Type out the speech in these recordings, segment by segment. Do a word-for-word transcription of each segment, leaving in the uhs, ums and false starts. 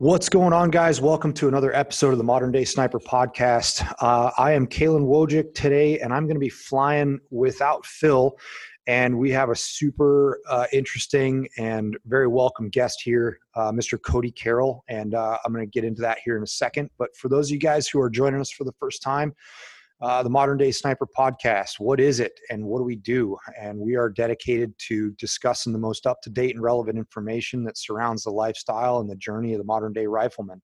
What's going on, guys? Welcome to another episode of the Modern Day Sniper podcast. Uh, I am Kalen Wojcik today, and I'm going to be flying without Phil. And we have a super uh, interesting and very welcome guest here, uh, Mister Cody Carroll. And uh, I'm going to get into that here in a second. But for those of you guys who are joining us for the first time, uh, the Modern Day Sniper podcast, what is it and what do we do? And we are dedicated to discussing the most up-to-date and relevant information that surrounds the lifestyle and the journey of the modern day rifleman.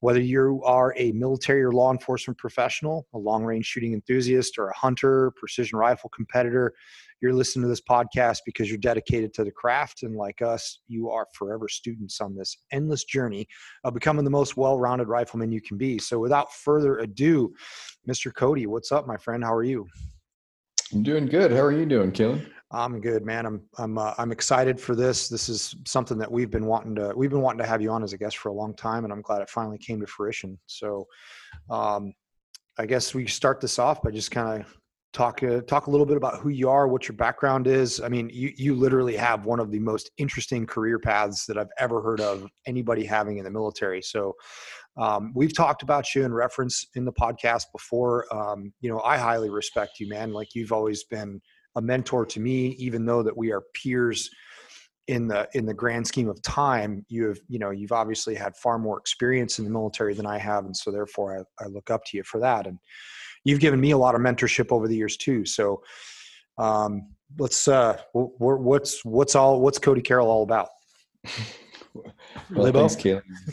Whether you are a military or law enforcement professional, a long-range shooting enthusiast, or a hunter, precision rifle competitor, you're listening to this podcast because you're dedicated to the craft. And like us, you are forever students on this endless journey of becoming the most well-rounded rifleman you can be. So without further ado, Mister Cody, what's up, my friend? How are you? I'm doing good. How are you doing, Kalen? I'm good, man. I'm, I'm, uh, I'm excited for this. This is something that we've been wanting to, we've been wanting to have you on as a guest for a long time, and I'm glad it finally came to fruition. So, um, I guess we start this off by just kind of Talk uh, talk a little bit about who you are, what your background is. I mean, you you literally have one of the most interesting career paths that I've ever heard of anybody having in the military. So um, we've talked about you in reference in the podcast before. Um, you know, I highly respect you, man. Like, you've always been a mentor to me, even though that we are peers in the in the grand scheme of time. You have, you know, you've obviously had far more experience in the military than I have, and so therefore I, I look up to you for that. And you've given me a lot of mentorship over the years too. So, um, let's, uh, w- w- what's, what's all, what's Cody Carroll all about? Well, Libo. Thanks,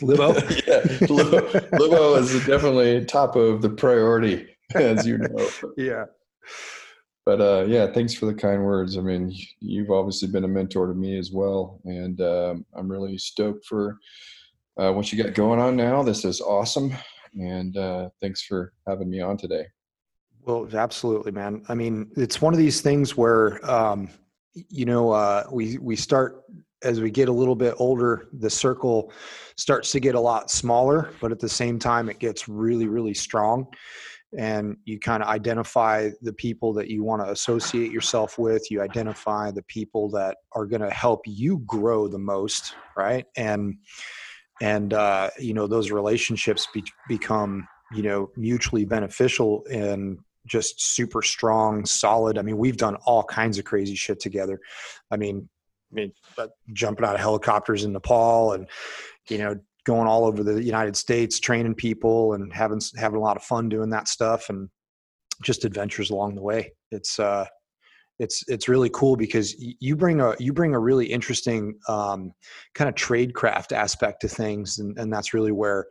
Libo. Yeah, Libo, Libo is definitely top of the priority, as you know. Yeah. But, uh, yeah, thanks for the kind words. I mean, you've obviously been a mentor to me as well. And, um, I'm really stoked for, uh, what you got going on now. This is awesome. And, uh, thanks for having me on today. Well, absolutely, man. I mean, it's one of these things where, um, you know, uh, we, we start, as we get a little bit older, the circle starts to get a lot smaller, but at the same time, it gets really, really strong. And you kind of identify the people that you want to associate yourself with. You identify the people that are going to help you grow the most, right? And, and, uh, you know, those relationships be- become, you know, mutually beneficial and just super strong, solid. I mean, we've done all kinds of crazy shit together. I mean, I mean, jumping out of helicopters in Nepal and, you know, going all over the United States, training people and having, having a lot of fun doing that stuff and just adventures along the way. It's, uh, It's it's really cool because you bring a you bring a really interesting um, kind of tradecraft aspect to things, and, and that's really where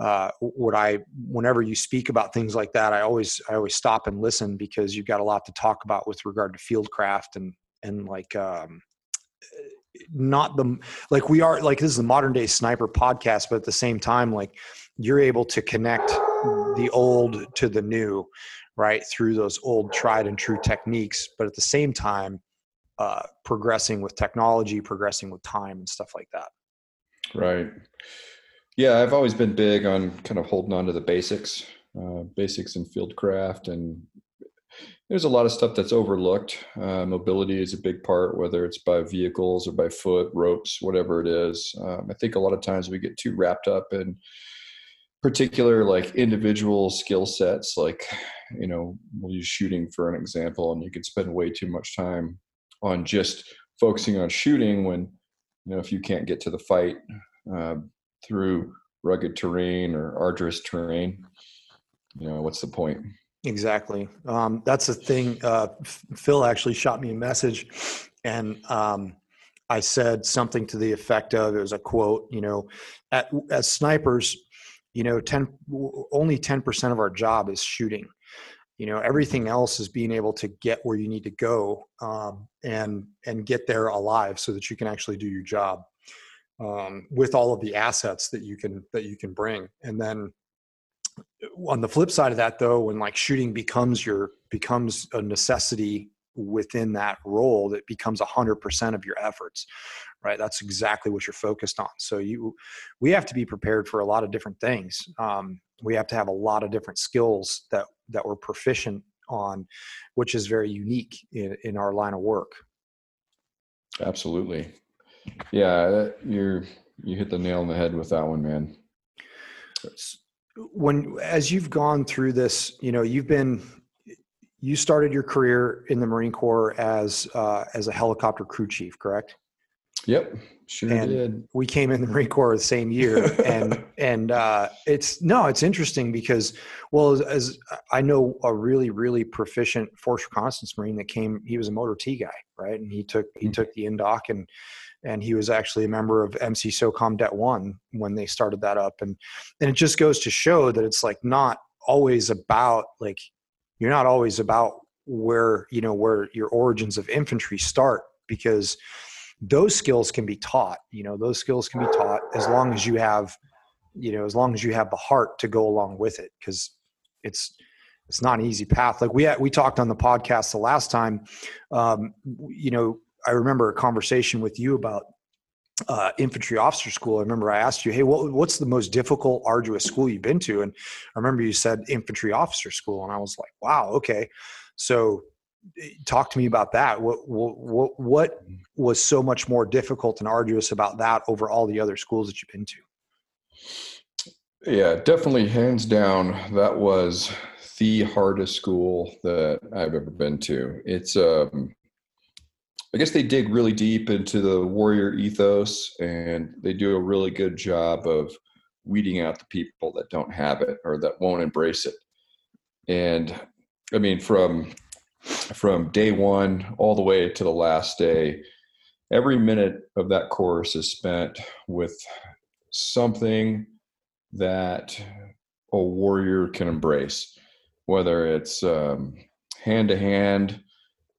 uh, what I whenever you speak about things like that, I always I always stop and listen because you've got a lot to talk about with regard to fieldcraft and and like um, not the like we are like this is the Modern Day Sniper podcast, but at the same time, like, you're able to connect the old to the new, right, through those old tried and true techniques, but at the same time, uh, progressing with technology, progressing with time and stuff like that. Right. Yeah. I've always been big on kind of holding on to the basics, uh, basics in fieldcraft. And there's a lot of stuff that's overlooked. Uh, mobility is a big part, whether it's by vehicles or by foot, ropes, whatever it is. Um, I think a lot of times we get too wrapped up in particular, like, individual skill sets. Like, you know, we'll use shooting for an example, and you could spend way too much time on just focusing on shooting when, you know, if you can't get to the fight uh, through rugged terrain or arduous terrain, you know, what's the point? Exactly. Um, that's the thing. Uh, Phil actually shot me a message, and um, I said something to the effect of, it was a quote, you know, at, as snipers, you know, ten, only ten percent of our job is shooting. You know, everything else is being able to get where you need to go um, and and get there alive so that you can actually do your job um, with all of the assets that you can that you can bring. And then on the flip side of that, though, when, like, shooting becomes your becomes a necessity within that role, that becomes a hundred percent of your efforts, right? That's exactly what you're focused on. So you, we have to be prepared for a lot of different things. Um, we have to have a lot of different skills that, that we're proficient on, which is very unique in, in our line of work. Absolutely. Yeah. You're, you hit the nail on the head with that one, man. When, as you've gone through this, you know, you've been, you started your career in the Marine Corps as, uh, as a helicopter crew chief, correct? Yep. Sure and did. We came in the Marine Corps the same year, and, and, uh, it's, no, it's interesting because, well, as, as I know a really, really proficient Force Reconnaissance Marine that came, he was a motor T guy, right? And he took, he mm-hmm. took the N D O C, and, and he was actually a member of M C SOCOM Det one when they started that up. And, and it just goes to show that it's like, not always about like, you're not always about where, you know, where your origins of infantry start, because those skills can be taught, you know, those skills can be taught as long as you have, you know, as long as you have the heart to go along with it. Cause it's, it's not an easy path. Like we had, we talked on the podcast the last time, um, you know, I remember a conversation with you about uh, infantry officer school. I remember I asked you, hey, what, what's the most difficult, arduous school you've been to? And I remember you said infantry officer school. And I was like, wow, okay. So talk to me about that. What, what, what was so much more difficult and arduous about that over all the other schools that you've been to? Yeah, definitely. Hands down, that was the hardest school that I've ever been to. It's, um, I guess they dig really deep into the warrior ethos, and they do a really good job of weeding out the people that don't have it or that won't embrace it. And I mean, from, from day one all the way to the last day, every minute of that course is spent with something that a warrior can embrace, whether it's um, hand-to-hand.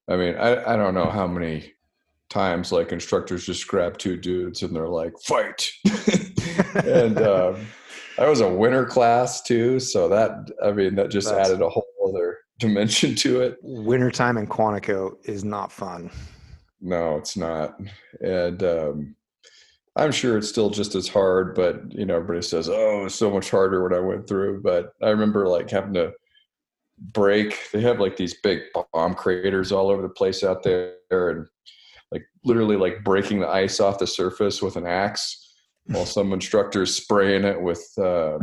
I mean, I, I don't know how many times like instructors just grab two dudes and they're like, fight. And uh, I was a winter class too. So that, I mean, that just That's, added a whole other dimension to it. Wintertime in Quantico is not fun. No, it's not. And um, I'm sure it's still just as hard, but you know, everybody says, oh, it's so much harder what I went through. But I remember like having to break, they have like these big bomb craters all over the place out there, and like literally like breaking the ice off the surface with an axe while some instructor's spraying it with uh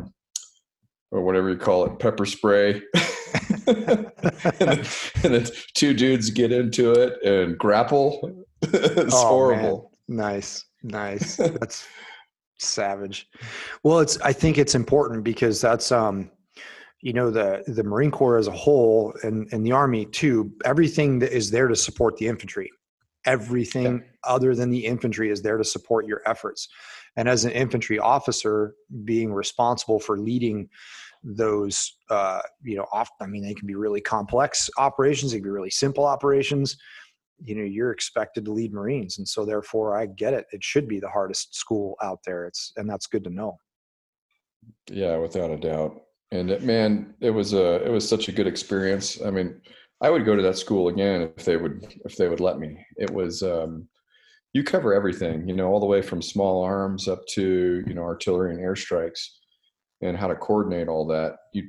or whatever you call it, pepper spray. and, then, and then two dudes get into it and grapple. It's oh, horrible, man. nice nice That's savage. Well, it's I think it's important because that's um you know, the, the Marine Corps as a whole, and, and the Army too, everything that is there to support the infantry, everything yeah. other than the infantry is there to support your efforts. And as an infantry officer, being responsible for leading those, uh, you know, off, I mean, they can be really complex operations. They can be really simple operations. You know, you're expected to lead Marines. And so therefore I get it. It should be the hardest school out there. It's, and that's good to know. Yeah, without a doubt. And it, man, it was a, it was such a good experience. I mean, I would go to that school again if they would, if they would let me. It was, um, you cover everything, you know, all the way from small arms up to, you know, artillery and airstrikes and how to coordinate all that. You,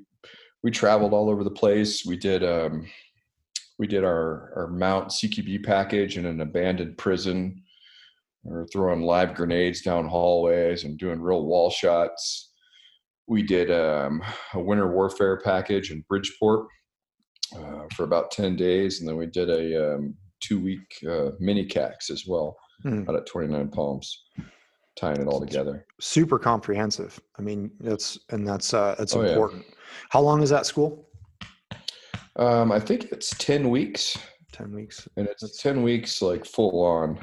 we traveled all over the place. We did, um, we did our, our mount C Q B package in an abandoned prison, or throwing live grenades down hallways and doing real wall shots. We did um, a winter warfare package in Bridgeport uh, for about ten days. And then we did a um, two-week uh, mini-C A Cs as well mm. out at twenty-nine Palms, tying it all together. Super comprehensive. I mean, that's and that's uh, that's oh, important. Yeah. How long is that school? Um, I think it's ten weeks. ten weeks. And it's that's... ten weeks, like, full on.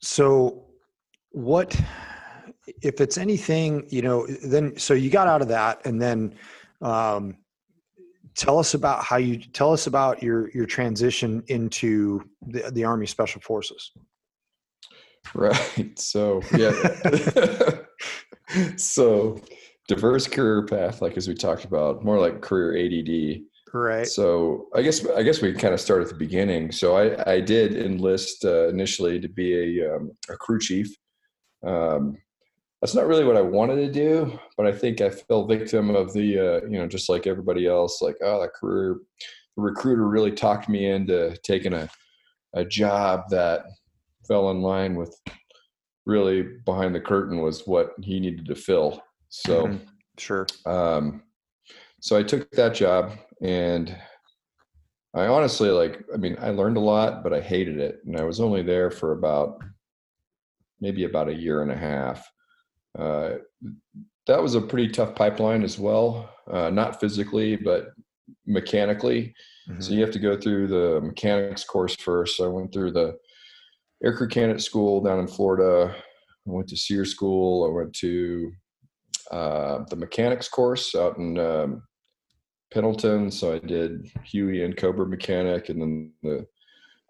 So what... If it's anything, you know, then, so you got out of that, and then um, tell us about how you, tell us about your, your transition into the, the Army Special Forces. Right. So, yeah. So diverse career path, like, as we talked about, more like career A D D. Right. So I guess, I guess we kind of start at the beginning. So I, I did enlist uh, initially to be a, um, a crew chief. Um, That's not really what I wanted to do, but I think I fell victim of the, uh, you know, just like everybody else, like, oh, that career, the recruiter really talked me into taking a, a job that fell in line with really behind the curtain was what he needed to fill. So, mm-hmm. sure. Um, so I took that job, and I honestly, like, I mean, I learned a lot, but I hated it. And I was only there for about, maybe about a year and a half. Uh, that was a pretty tough pipeline as well. Uh, not physically, but mechanically. Mm-hmm. So you have to go through the mechanics course first. So I went through the aircrew candidate school down in Florida. I went to Sears school. I went to uh, the mechanics course out in um, Pendleton. So I did Huey and Cobra mechanic. And then the,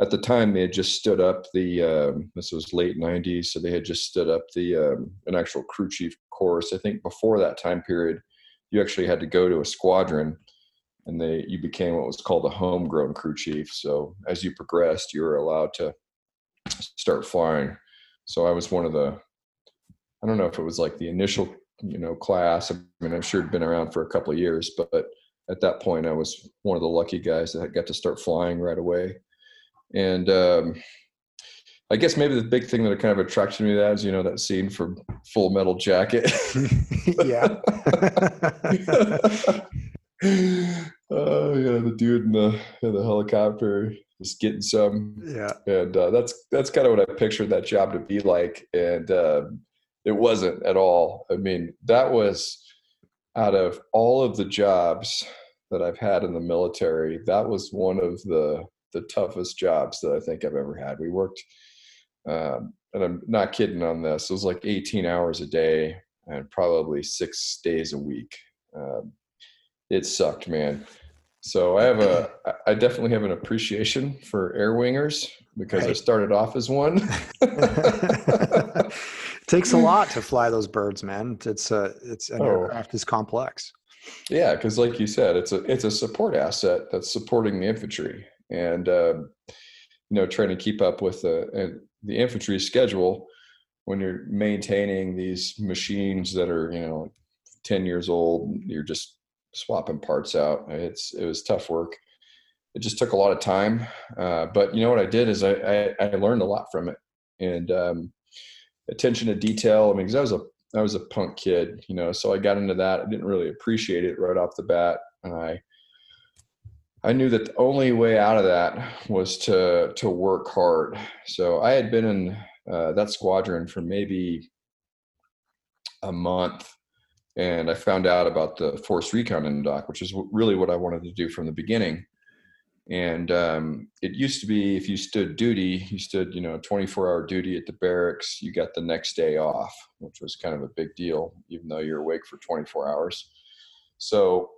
at the time they had just stood up the, um, this was late nineties. So they had just stood up the, um, an actual crew chief course. I think before that time period, you actually had to go to a squadron and they, you became what was called a homegrown crew chief. So as you progressed, you were allowed to start flying. So I was one of the, I don't know if it was like the initial, you know, class. I mean, I'm sure it'd been around for a couple of years, but at that point I was one of the lucky guys that got to start flying right away. And um, I guess maybe the big thing that kind of attracted me to that is, you know, that scene from Full Metal Jacket. Yeah. Oh, uh, yeah, the dude in the, in the helicopter is getting some. Yeah. And uh, that's that's kind of what I pictured that job to be like. And uh, it wasn't at all. I mean, that was out of all of the jobs that I've had in the military, that was one of the the toughest jobs that I think I've ever had. We worked, um, and I'm not kidding on this, it was like eighteen hours a day and probably six days a week. Um, it sucked, man. So I have a, I definitely have an appreciation for air wingers because right. I started off as one. It takes a lot to fly those birds, man. It's a, it's an oh. aircraft is complex. Yeah. Cause like you said, it's a, it's a support asset that's supporting the infantry. And, uh, you know, trying to keep up with the, and the infantry schedule when you're maintaining these machines that are, you know, ten years old, you're just swapping parts out. It's, it was tough work. It just took a lot of time. Uh, but you know what I did is I, I, I learned a lot from it, and um, attention to detail. I mean, cause I was a, I was a punk kid, you know, so I got into that. I didn't really appreciate it right off the bat. And I, I knew that the only way out of that was to to work hard. So I had been in uh, that squadron for maybe a month, and I found out about the Force Recon Indoc, which is really what I wanted to do from the beginning. And um, it used to be if you stood duty, you stood, you know, twenty-four hour duty at the barracks, you got the next day off, which was kind of a big deal, even though you're awake for twenty-four hours. So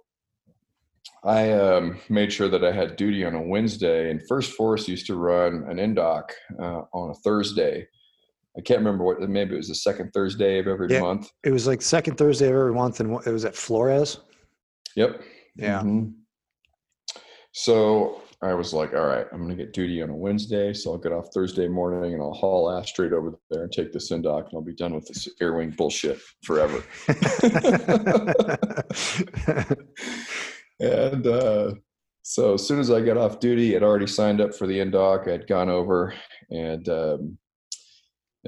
I um, made sure that I had duty on a Wednesday, and First Force used to run an N D O C uh, on a Thursday. I can't remember what, maybe it was the second Thursday of every yeah, month. It was like second Thursday of every month, and it was at Flores. Yep. Yeah. Mm-hmm. So I was like, all right, I'm going to get duty on a Wednesday, so I'll get off Thursday morning, and I'll haul ass straight over there and take this N D O C, and I'll be done with this air wing bullshit forever. And uh, so as soon as I got off duty, I'd already signed up for the N D O C. I'd gone over, and um,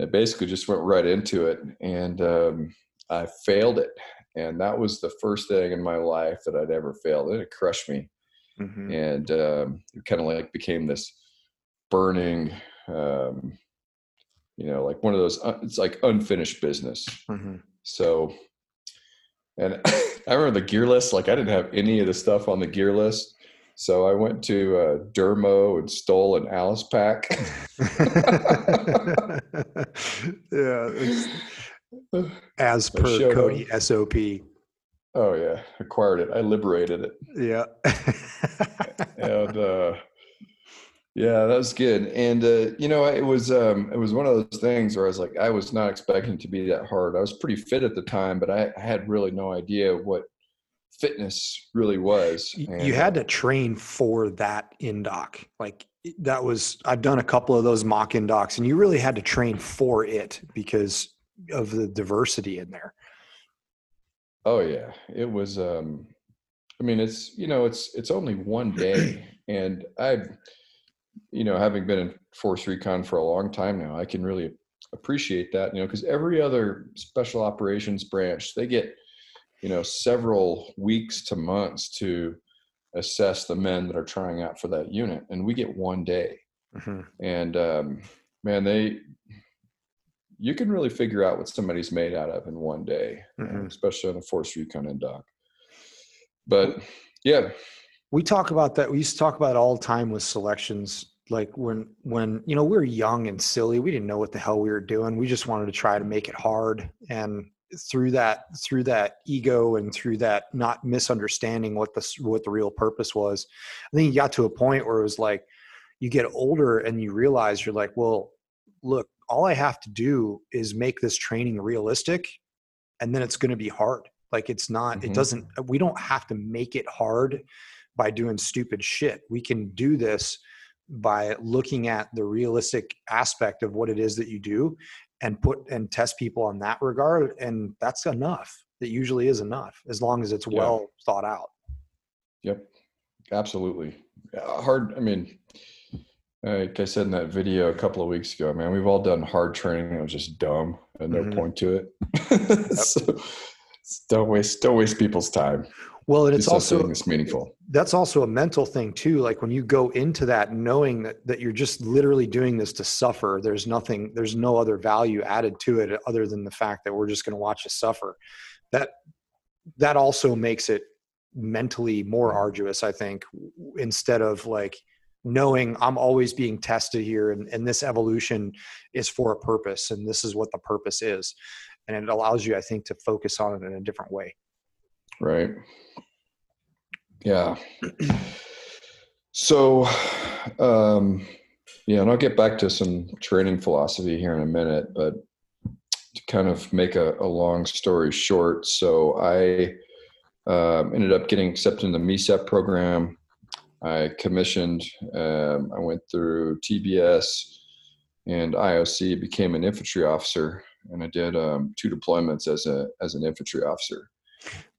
I basically just went right into it, and um, I failed it. And that was the first thing in my life that I'd ever failed. It crushed me. Mm-hmm. And um, it kind of like became this burning, um, you know, like one of those, un- it's like unfinished business. Mm-hmm. So, and I remember the gear list, like I didn't have any of the stuff on the gear list. So I went to uh, Dermo and stole an Alice pack. Yeah. As per Cody up. S O P. Oh yeah. Acquired it. I liberated it. Yeah. and uh, yeah, that was good. And uh, you know, it was, um, it was one of those things where I was like, I was not expecting to be that hard. I was pretty fit at the time, but I, I had really no idea what fitness really was. And you had to train for that N D O C. Like that was, I've done a couple of those mock N D O Cs, and you really had to train for it because of the diversity in there. Oh yeah. It was, um, I mean, it's, you know, it's, it's only one day, and I've, you know, having been in Force Recon for a long time now, I can really appreciate that, you know, because every other special operations branch, they get, you know, several weeks to months to assess the men that are trying out for that unit. And we get one day. Mm-hmm. And um, man, they, you can really figure out what somebody's made out of in one day, mm-hmm. you know, especially on a force recon doc. But yeah. We talk about that. We used to talk about it all the time with selections. Like when, when, you know, we were young and silly, we didn't know what the hell we were doing. We just wanted to try to make it hard. And through that, through that ego and through that not misunderstanding what the, what the real purpose was, I think you got to a point where it was like, you get older and you realize you're like, well, look, all I have to do is make this training realistic, and then it's going to be hard. Like it's not, mm-hmm. it doesn't, we don't have to make it hard by doing stupid shit. We can do this by looking at the realistic aspect of what it is that you do and put and test people on that regard. And that's enough. That usually is enough, as long as it's yeah. well thought out. Yep. Absolutely. Hard. I mean, like I said in that video a couple of weeks ago, man, we've all done hard training that was just dumb and no mm-hmm. point to it. Yep. So don't waste, don't waste people's time. Well, and it's also, it's meaningful. That's also a mental thing too. Like when you go into that, knowing that, that you're just literally doing this to suffer, there's nothing, there's no other value added to it other than the fact that we're just going to watch you suffer. That, that also makes it mentally more arduous, I think, instead of like knowing I'm always being tested here, and, and this evolution is for a purpose, and this is what the purpose is. And it allows you, I think, to focus on it in a different way. Right. Yeah. So, um, yeah, and I'll get back to some training philosophy here in a minute, but to kind of make a, a long story short. So I, um, ended up getting accepted in the M E S E P program. I commissioned, um, I went through T B S and I O C, became an infantry officer, and I did, um, two deployments as a, as an infantry officer.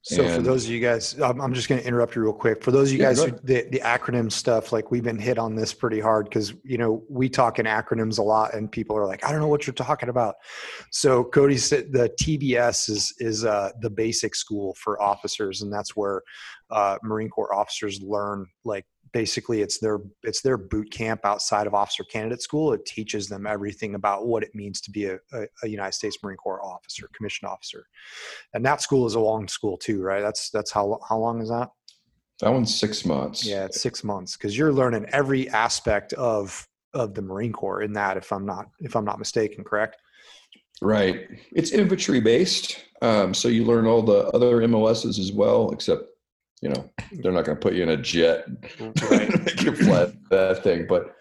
So and, for those of you guys, I'm, I'm just going to interrupt you real quick. For those of you yeah, guys, who, the, the acronym stuff, like we've been hit on this pretty hard because, you know, we talk in acronyms a lot and people are like, I don't know what you're talking about. So Cody said the T B S is, is uh, the basic school for officers. And that's where uh, Marine Corps officers learn, like, basically it's their, it's their boot camp outside of officer candidate school. It teaches them everything about what it means to be a, a, a United States Marine Corps officer, commissioned officer. And that school is a long school too, right? That's, that's how, how long is that? That one's six months. Yeah. It's six months. Cause you're learning every aspect of, of the Marine Corps in that, if I'm not, if I'm not mistaken, correct? Right. It's infantry based. Um, so you learn all the other M O Ss as well, except, you know, they're not going to put you in a jet and make you fly that thing. But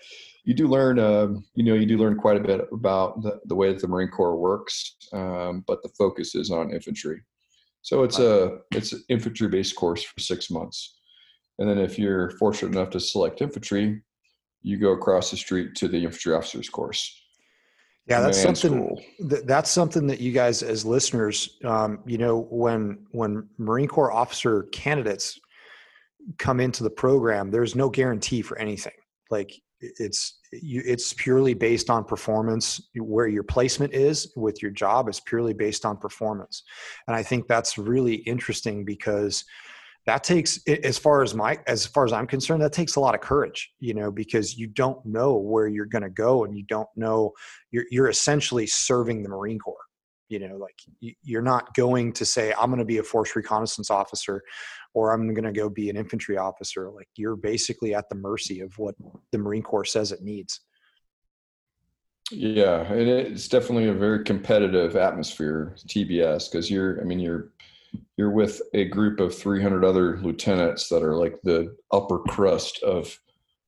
you do learn, uh, you know, you do learn quite a bit about the, the way that the Marine Corps works, um, but the focus is on infantry. So it's a it's an infantry-based course for six months. And then if you're fortunate enough to select infantry, you go across the street to the infantry officers course. Yeah, that's something th- that's something that you guys as listeners, um, you know, when when Marine Corps officer candidates come into the program, there's no guarantee for anything. Like it's you, it's purely based on performance. Where your placement is with your job is purely based on performance. And I think that's really interesting because that takes, as far as my, as far as I'm concerned, that takes a lot of courage, you know, because you don't know where you're going to go, and you don't know, you're, you're essentially serving the Marine Corps, you know, like you're not going to say, I'm going to be a force reconnaissance officer, or I'm going to go be an infantry officer. Like you're basically at the mercy of what the Marine Corps says it needs. Yeah. And it's definitely a very competitive atmosphere, T B S, because you're, I mean, you're, you're with a group of three hundred other lieutenants that are like the upper crust of,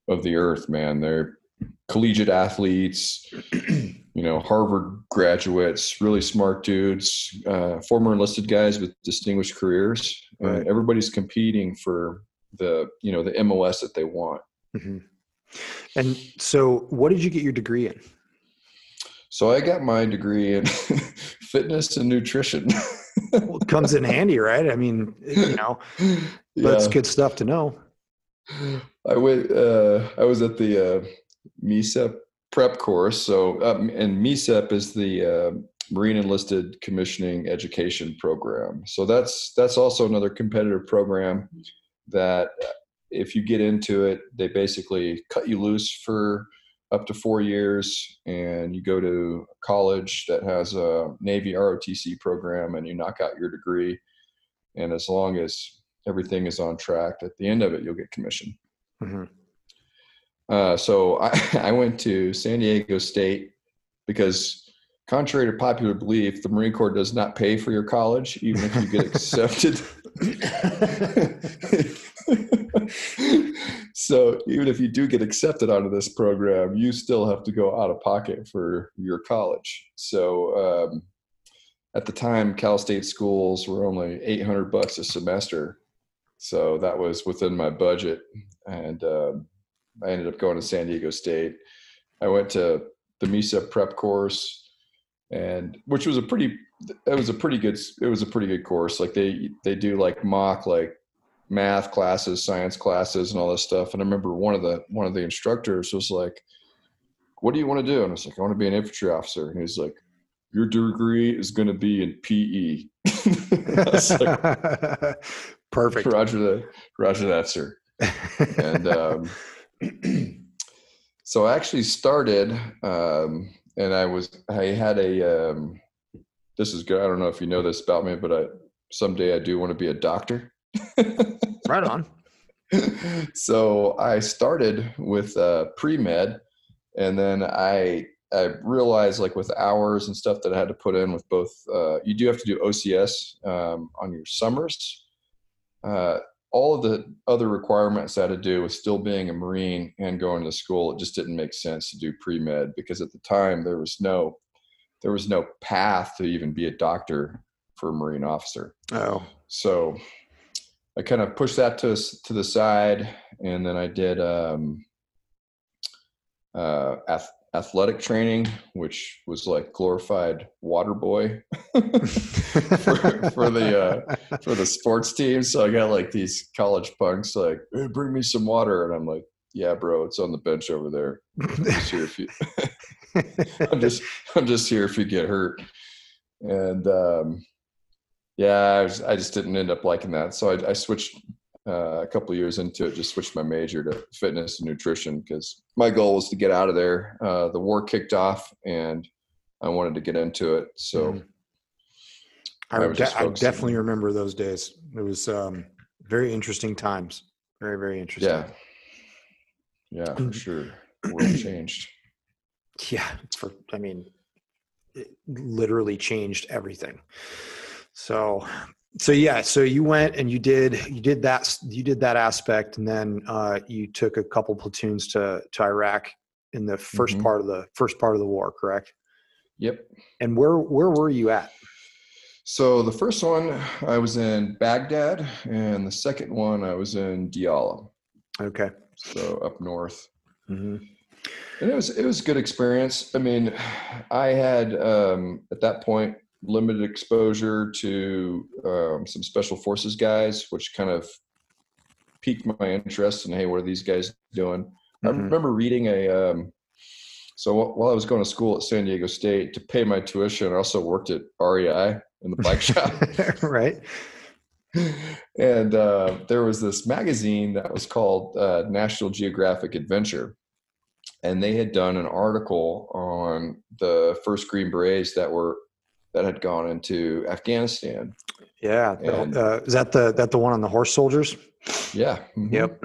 of the earth, man. They're collegiate athletes, you know, Harvard graduates, really smart dudes, uh, former enlisted guys with distinguished careers. Right. Uh, everybody's competing for the, you know, the M O S that they want. Mm-hmm. And so what did you get your degree in? So I got my degree in fitness and nutrition. Well, it comes in handy, right? I mean, you know, that's yeah. good stuff to know. I went, uh, I was at the uh, M E S E P prep course. So, um, and M E S E P is the uh, Marine Enlisted Commissioning Education Program. So that's, that's also another competitive program that if you get into it, they basically cut you loose for up to four years and you go to college that has a Navy R O T C program and you knock out your degree. And as long as everything is on track, at the end of it, you'll get commissioned. Mm-hmm. Uh, so I, I went to San Diego State because, contrary to popular belief, the Marine Corps does not pay for your college, even if you get accepted. So even if you do get accepted onto this program, you still have to go out of pocket for your college. So um, at the time, Cal State schools were only eight hundred bucks a semester. So that was within my budget. And um, I ended up going to San Diego State. I went to the M E S A prep course, and which was a pretty, it was a pretty good, it was a pretty good course. Like they, they do like mock, like math classes, science classes and all this stuff. And I remember one of the, one of the instructors was like, what do you want to do? And I was like, I want to be an infantry officer. And he was like, your degree is going to be in P E. I was like, perfect. Roger that. Roger that, sir. And, um, so I actually started, um, and I was, I had a, um, this is good. I don't know if you know this about me, but I, someday I do want to be a doctor. Right on. So I started with uh pre-med, and then I, I realized like with hours and stuff that I had to put in with both, uh, you do have to do O C S, um, on your summers, uh, all of the other requirements I had to do with still being a Marine and going to school. It just didn't make sense to do pre-med because at the time there was no, there was no path to even be a doctor for a Marine officer. Oh, so I kind of pushed that to to the side. And then I did, um, uh, ath- athletic training, which was like glorified water boy for, for the, uh, for the sports team. So I got like these college punks like, hey, bring me some water. And I'm like, yeah, bro, it's on the bench over there. I'm just here if you, I'm just, I'm just here if you get hurt. And, um, yeah, I, was, I just didn't end up liking that. So I, I switched, uh, a couple of years into it, just switched my major to fitness and nutrition because my goal was to get out of there. Uh, the war kicked off and I wanted to get into it. So mm. I, I, de- I definitely remember those days. It was um, very interesting times. Very, very interesting. Yeah. Yeah, for sure. The world changed. Yeah. For, I mean, it literally changed everything. So So yeah, so you went and you did you did that you did that aspect, and then uh, you took a couple platoons to, to Iraq in the first mm-hmm. part of the first part of the war, correct? Yep. And where where were you at? So the first one I was in Baghdad, and the second one I was in Diyala. Okay. So up north. Mm-hmm. And it was it was a good experience. I mean, I had um, at that point limited exposure to um, some special forces guys, which kind of piqued my interest in, hey, what are these guys doing? Mm-hmm. I remember reading a, um, so while I was going to school at San Diego State to pay my tuition, I also worked at R E I in the bike shop. Right. And uh, there was this magazine that was called uh, National Geographic Adventure. And they had done an article on the first Green Berets that were that had gone into Afghanistan. Yeah. And, uh, is that the, that the one on the horse soldiers? Yeah. Mm-hmm. Yep.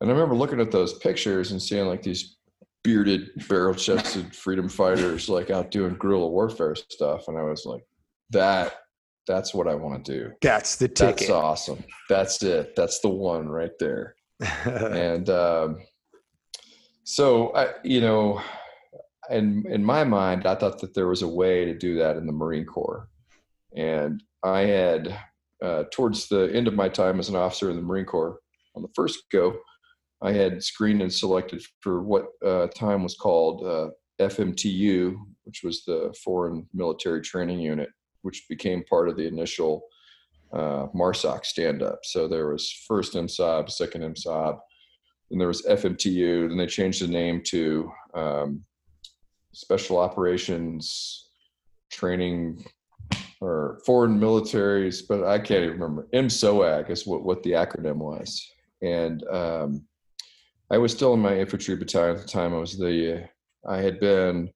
And I remember looking at those pictures and seeing like these bearded, barrel chested freedom fighters, like out doing guerrilla warfare stuff. And I was like, that, that's what I want to do. That's the ticket. That's awesome. That's it. That's the one right there. And, um, so I, you know, And in my mind, I thought that there was a way to do that in the Marine Corps. And I had, uh, towards the end of my time as an officer in the Marine Corps, on the first go, I had screened and selected for what uh, time was called uh, F M T U, which was the Foreign Military Training Unit, which became part of the initial uh, MARSOC stand-up. So there was first M S O B, second M S O B. Then there was F M T U. Then they changed the name to um, Special Operations Training or Foreign Militaries, but I can't even remember. M S O A C is what, what the acronym was. And um, I was still in my infantry battalion at the time. I was the, I had been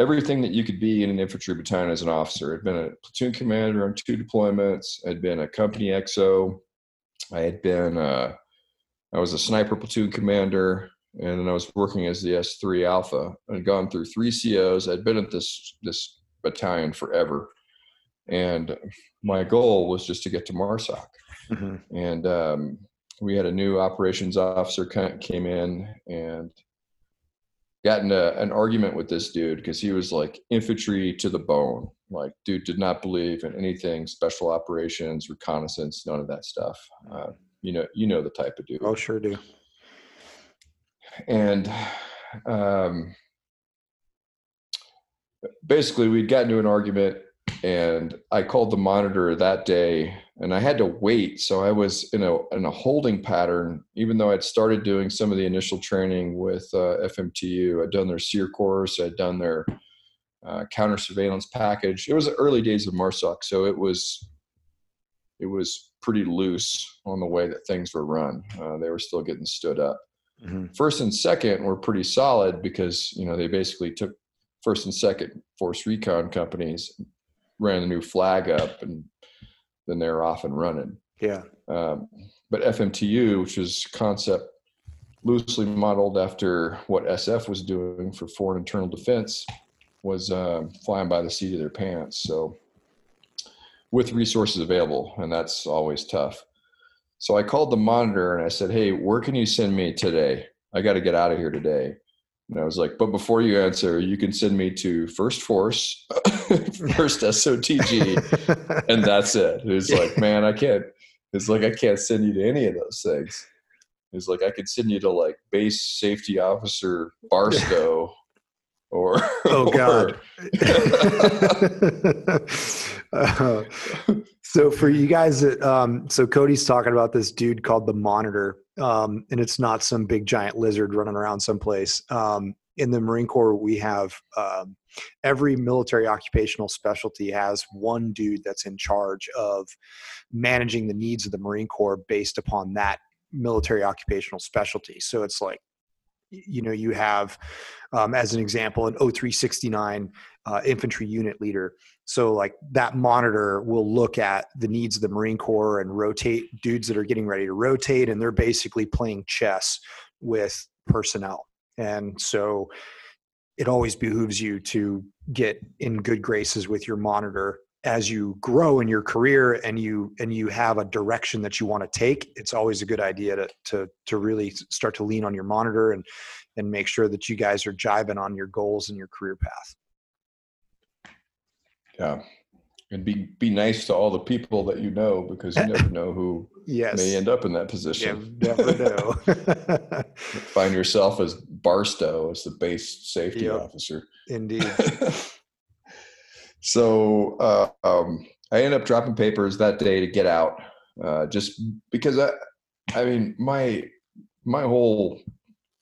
everything that you could be in an infantry battalion as an officer. I'd been a platoon commander on two deployments. I'd been a company X O. I had been, uh, I was a sniper platoon commander, and then I was working as the S three Alpha. I'd gone through three C Os. I'd been at this, this battalion forever. And my goal was just to get to MARSOC. Mm-hmm. And um, we had a new operations officer came in and got in a, an argument with this dude because he was like infantry to the bone. Like, dude did not believe in anything special operations, reconnaissance, none of that stuff. Uh, you know, you know the type of dude. Oh, sure do. And um, basically, we'd gotten into an argument, and I called the monitor that day, and I had to wait. So I was in a in a holding pattern, even though I'd started doing some of the initial training with uh, F M T U. I'd done their SEER course. I'd done their uh, counter surveillance package. It was the early days of MARSOC, so it was it was pretty loose on the way that things were run. Uh, they were still getting stood up. Mm-hmm. First and second were pretty solid because, you know, they basically took first and second force recon companies, ran the new flag up, and then they were off and running. Yeah. Um, but F M T U, which is concept loosely modeled after what S F was doing for foreign internal defense, was um, flying by the seat of their pants. So with resources available, and that's always tough. So I called the monitor and I said, "Hey, where can you send me today? I got to get out of here today." And I was like, "But before you answer, you can send me to First Force, First S O T G, and that's it." It was like, "Man, I can't." It's like, I can't send you to any of those things. It's like, I could send you to like Base Safety Officer Barstow, or oh god. uh, so for you guys, that, um, so Cody's talking about this dude called the Monitor. Um, and it's not some big giant lizard running around someplace. Um, in the Marine Corps, we have um, every military occupational specialty has one dude that's in charge of managing the needs of the Marine Corps based upon that military occupational specialty. So it's like, you know, you have, um, as an example, an oh three sixty-nine uh, infantry unit leader. So like that monitor will look at the needs of the Marine Corps and rotate dudes that are getting ready to rotate. And they're basically playing chess with personnel. And so it always behooves you to get in good graces with your monitor as you grow in your career and you, and you have a direction that you want to take. It's always a good idea to, to, to really start to lean on your monitor and, and make sure that you guys are jiving on your goals and your career path. Yeah. And be, be nice to all the people that you know, because you never know who yes. may end up in that position. You never know. Find yourself as Barstow, as the base safety yep. officer. Indeed. So uh, um, I ended up dropping papers that day to get out, uh, just because I, I mean, my my whole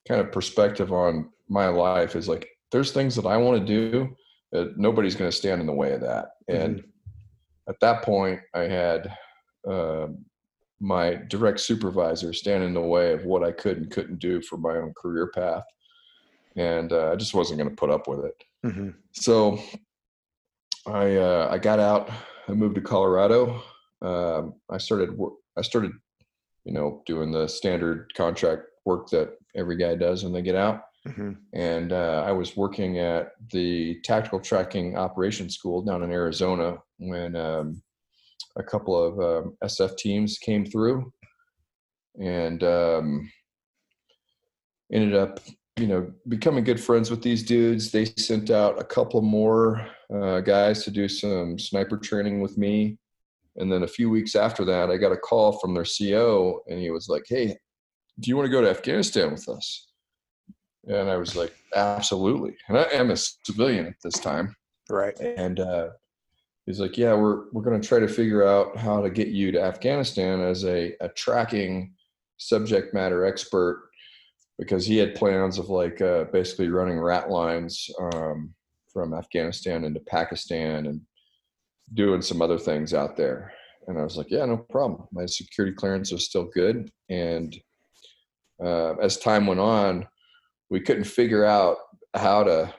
kind of perspective on my life is like, there's things that I want to do that nobody's going to stand in the way of that. And mm-hmm. at that point, I had uh, my direct supervisor stand in the way of what I could and couldn't do for my own career path, and uh, I just wasn't going to put up with it. Mm-hmm. So I, uh, I got out, I moved to Colorado. Um, I started, wor- I started, you know, doing the standard contract work that every guy does when they get out. Mm-hmm. And, uh, I was working at the tactical tracking operations school down in Arizona when, um, a couple of, um, S F teams came through and, um, ended up, you know, becoming good friends with these dudes. They sent out a couple more uh, guys to do some sniper training with me. And then a few weeks after that, I got a call from their C O, and he was like, "Hey, do you want to go to Afghanistan with us?" And I was like, "Absolutely." And I am a civilian at this time. Right. And uh, he's like, "Yeah, we're, we're going to try to figure out how to get you to Afghanistan as a, a tracking subject matter expert because he had plans of like uh, basically running rat lines um, from Afghanistan into Pakistan and doing some other things out there. And I was like, yeah, no problem. My security clearance was still good. And uh, as time went on, we couldn't figure out how to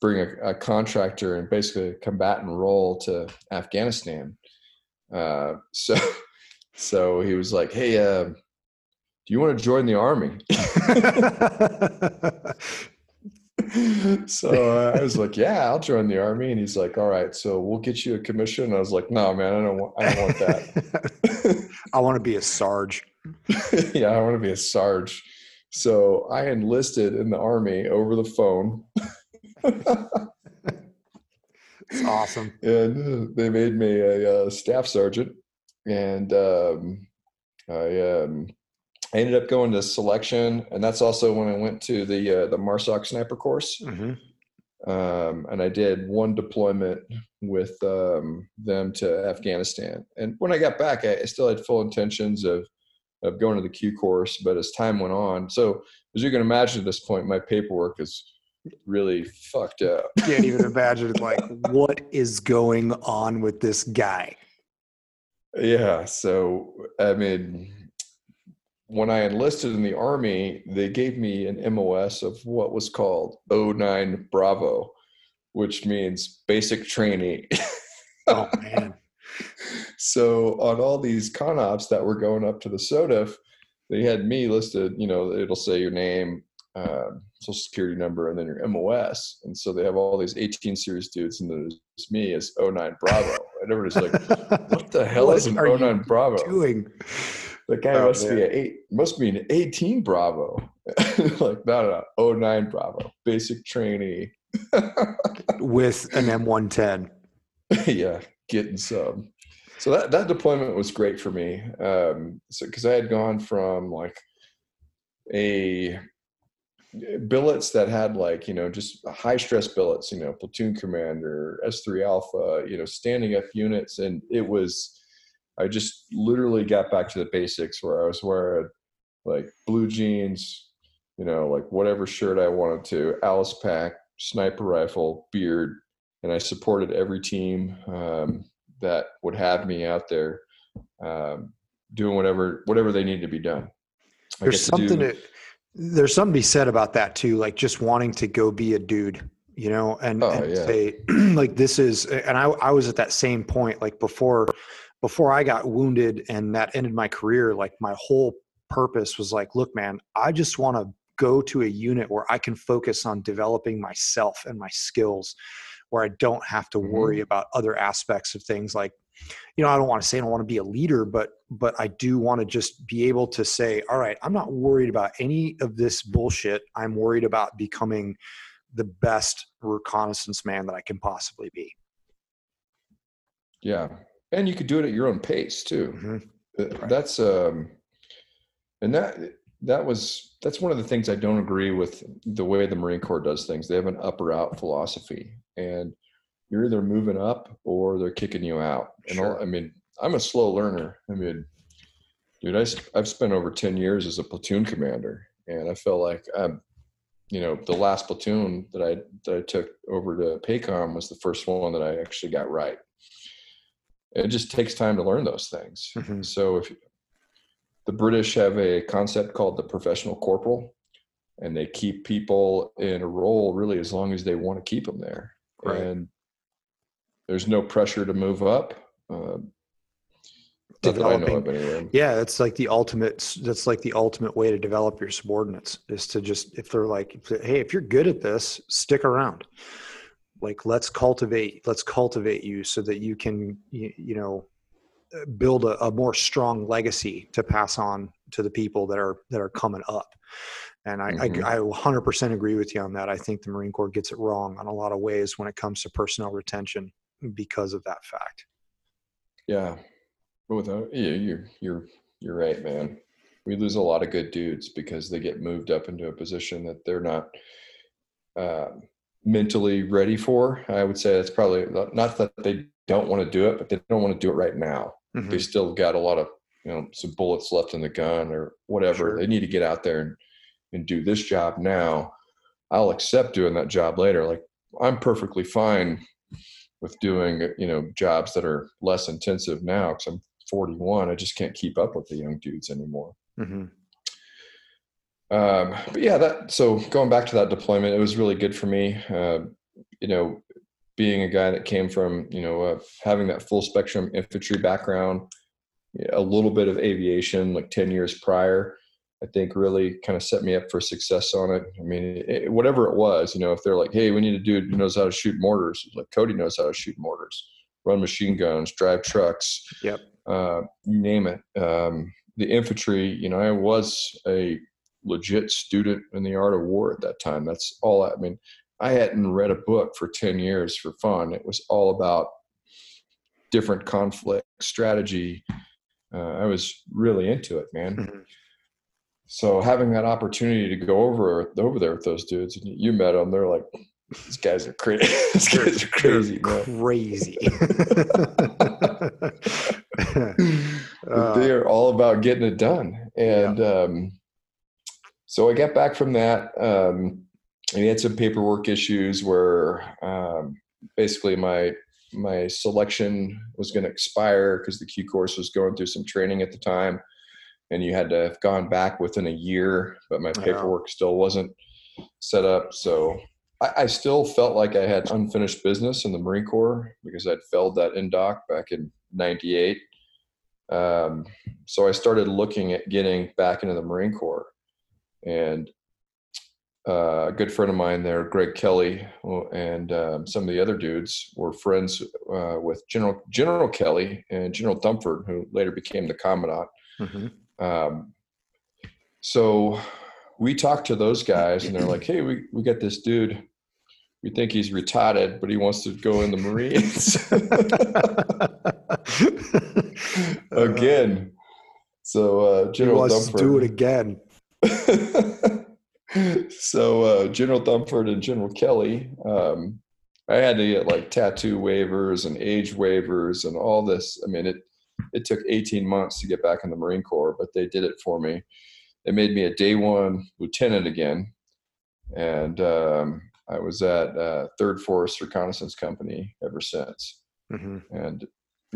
bring a, a contractor and basically a combatant role to Afghanistan. Uh, so, so he was like, hey, uh, do you want to join the army? So uh, I was like, yeah, I'll join the army. And he's like, all right, so we'll get you a commission. And I was like, no, man, I don't want, I don't want that. I want to be a Sarge. Yeah, I want to be a Sarge. So I enlisted in the army over the phone. It's awesome. And they made me a, a staff sergeant. And um, I, um, I ended up going to selection. And that's also when I went to the, uh, the MARSOC sniper course. Mm-hmm. Um, and I did one deployment with um, them to Afghanistan. And when I got back, I, I still had full intentions of, of going to the Q course. But as time went on, so as you can imagine at this point, my paperwork is really fucked up. Can't even imagine like what is going on with this guy. Yeah. So, I mean, when I enlisted in the army, they gave me an M O S of what was called oh nine Bravo, which means basic trainee. Oh man. So on all these con ops that were going up to the S O D F, they had me listed, you know, it'll say your name, uh, social security number, and then your M O S. And so they have all these eighteen series dudes, and there's me as oh nine Bravo. And everybody's like, what the hell what is an oh nine Bravo doing? The guy oh, must man. be a eight, must be an eighteen Bravo. Like, no, no, no, oh nine Bravo, basic trainee. With an M one ten. Yeah, getting some. So that, that deployment was great for me. Um, so, cause I had gone from like a billets that had like, you know, just high stress billets, you know, platoon commander, S three alpha, you know, standing up units. And it was, I just literally got back to the basics where I was wearing like blue jeans, you know, like whatever shirt I wanted to, Alice pack, sniper rifle, beard. And I supported every team um, that would have me out there um, doing whatever, whatever they needed to be done. I There's something to do, that- There's something to be said about that too, like just wanting to go be a dude, you know, and, oh, and yeah. say like this is, and I, I was at that same point, like before, before I got wounded and that ended my career, like my whole purpose was like, look, man, I just want to go to a unit where I can focus on developing myself and my skills, where I don't have to worry mm-hmm. about other aspects of things like, you know, I don't want to say I don't want to be a leader, but but I do want to just be able to say, all right, I'm not worried about any of this bullshit. I'm worried about becoming the best reconnaissance man that I can possibly be. Yeah. And you could do it at your own pace too. Mm-hmm. Right. That's, um, and that, that was, that's one of the things I don't agree with the way the Marine Corps does things. They have an up or out philosophy, and you're either moving up or they're kicking you out. And sure. all, I mean, I'm a slow learner. I mean, dude, I, I've spent over ten years as a platoon commander, and I felt like, um, you know, the last platoon that I, that I took over to Paycom was the first one that I actually got right. It just takes time to learn those things. Mm-hmm. So if the British have a concept called the professional corporal, and they keep people in a role really as long as they want to keep them there. Right. And there's no pressure to move up. Uh, developing, that yeah, that's like the ultimate. That's like the ultimate way to develop your subordinates is to just, if they're like, hey, if you're good at this, stick around. Like, let's cultivate, let's cultivate you so that you can, you, you know, build a, a more strong legacy to pass on to the people that are that are coming up. And I, mm-hmm. I, I one hundred percent agree with you on that. I think the Marine Corps gets it wrong on a lot of ways when it comes to personnel retention, because of that fact. Yeah. Without, yeah, you're, you're, you're right, man. We lose a lot of good dudes because they get moved up into a position that they're not uh, mentally ready for. I would say that's probably not that they don't want to do it, but they don't want to do it right now. Mm-hmm. They still got a lot of, you know, some bullets left in the gun or whatever. Sure. They need to get out there and, and do this job now, I'll accept doing that job later. Like, I'm perfectly fine with doing, you know, jobs that are less intensive now because I'm forty-one. I just can't keep up with the young dudes anymore. Mm-hmm. Um, but yeah, that, so going back to that deployment, it was really good for me. Uh, you know, being a guy that came from, you know, uh, having that full spectrum infantry background, a little bit of aviation, like ten years prior, I think really kind of set me up for success on it. I mean, it, whatever it was, you know, if they're like, hey, we need a dude who knows how to shoot mortars, like Cody knows how to shoot mortars, run machine guns, drive trucks, yep, uh, you name it. Um, the infantry, you know, I was a legit student in the art of war at that time. That's all. I, I mean, I hadn't read a book for ten years for fun. It was all about different conflict strategy. Uh, I was really into it, man. Mm-hmm. So having that opportunity to go over over there with those dudes, and you met them, they're like, these guys are crazy. These guys are crazy, man. Crazy. uh, they are all about getting it done. And yeah. um, so I got back from that. Um, and we had some paperwork issues where um, basically my my selection was going to expire because the Q course was going through some training at the time. And you had to have gone back within a year, but my paperwork still wasn't set up. So I, I still felt like I had unfinished business in the Marine Corps because I'd failed that N D O C back in ninety-eight. Um, so I started looking at getting back into the Marine Corps. And uh, a good friend of mine there, Greg Kelly, and um, some of the other dudes were friends uh, with General, General Kelly and General Dumford, who later became the Commandant. Mm-hmm. Um, so we talked to those guys and they're like, hey, we, we got this dude. We think he's retarded, but he wants to go in the Marines again. So, uh, General he wants Dumford, to do it again. So, uh, General Dumford and General Kelly, um, I had to get like tattoo waivers and age waivers and all this. I mean, it, It took eighteen months to get back in the Marine Corps, but they did it for me. They made me a day one lieutenant again. And um, I was at uh, Third Force Reconnaissance Company ever since. Mm-hmm. And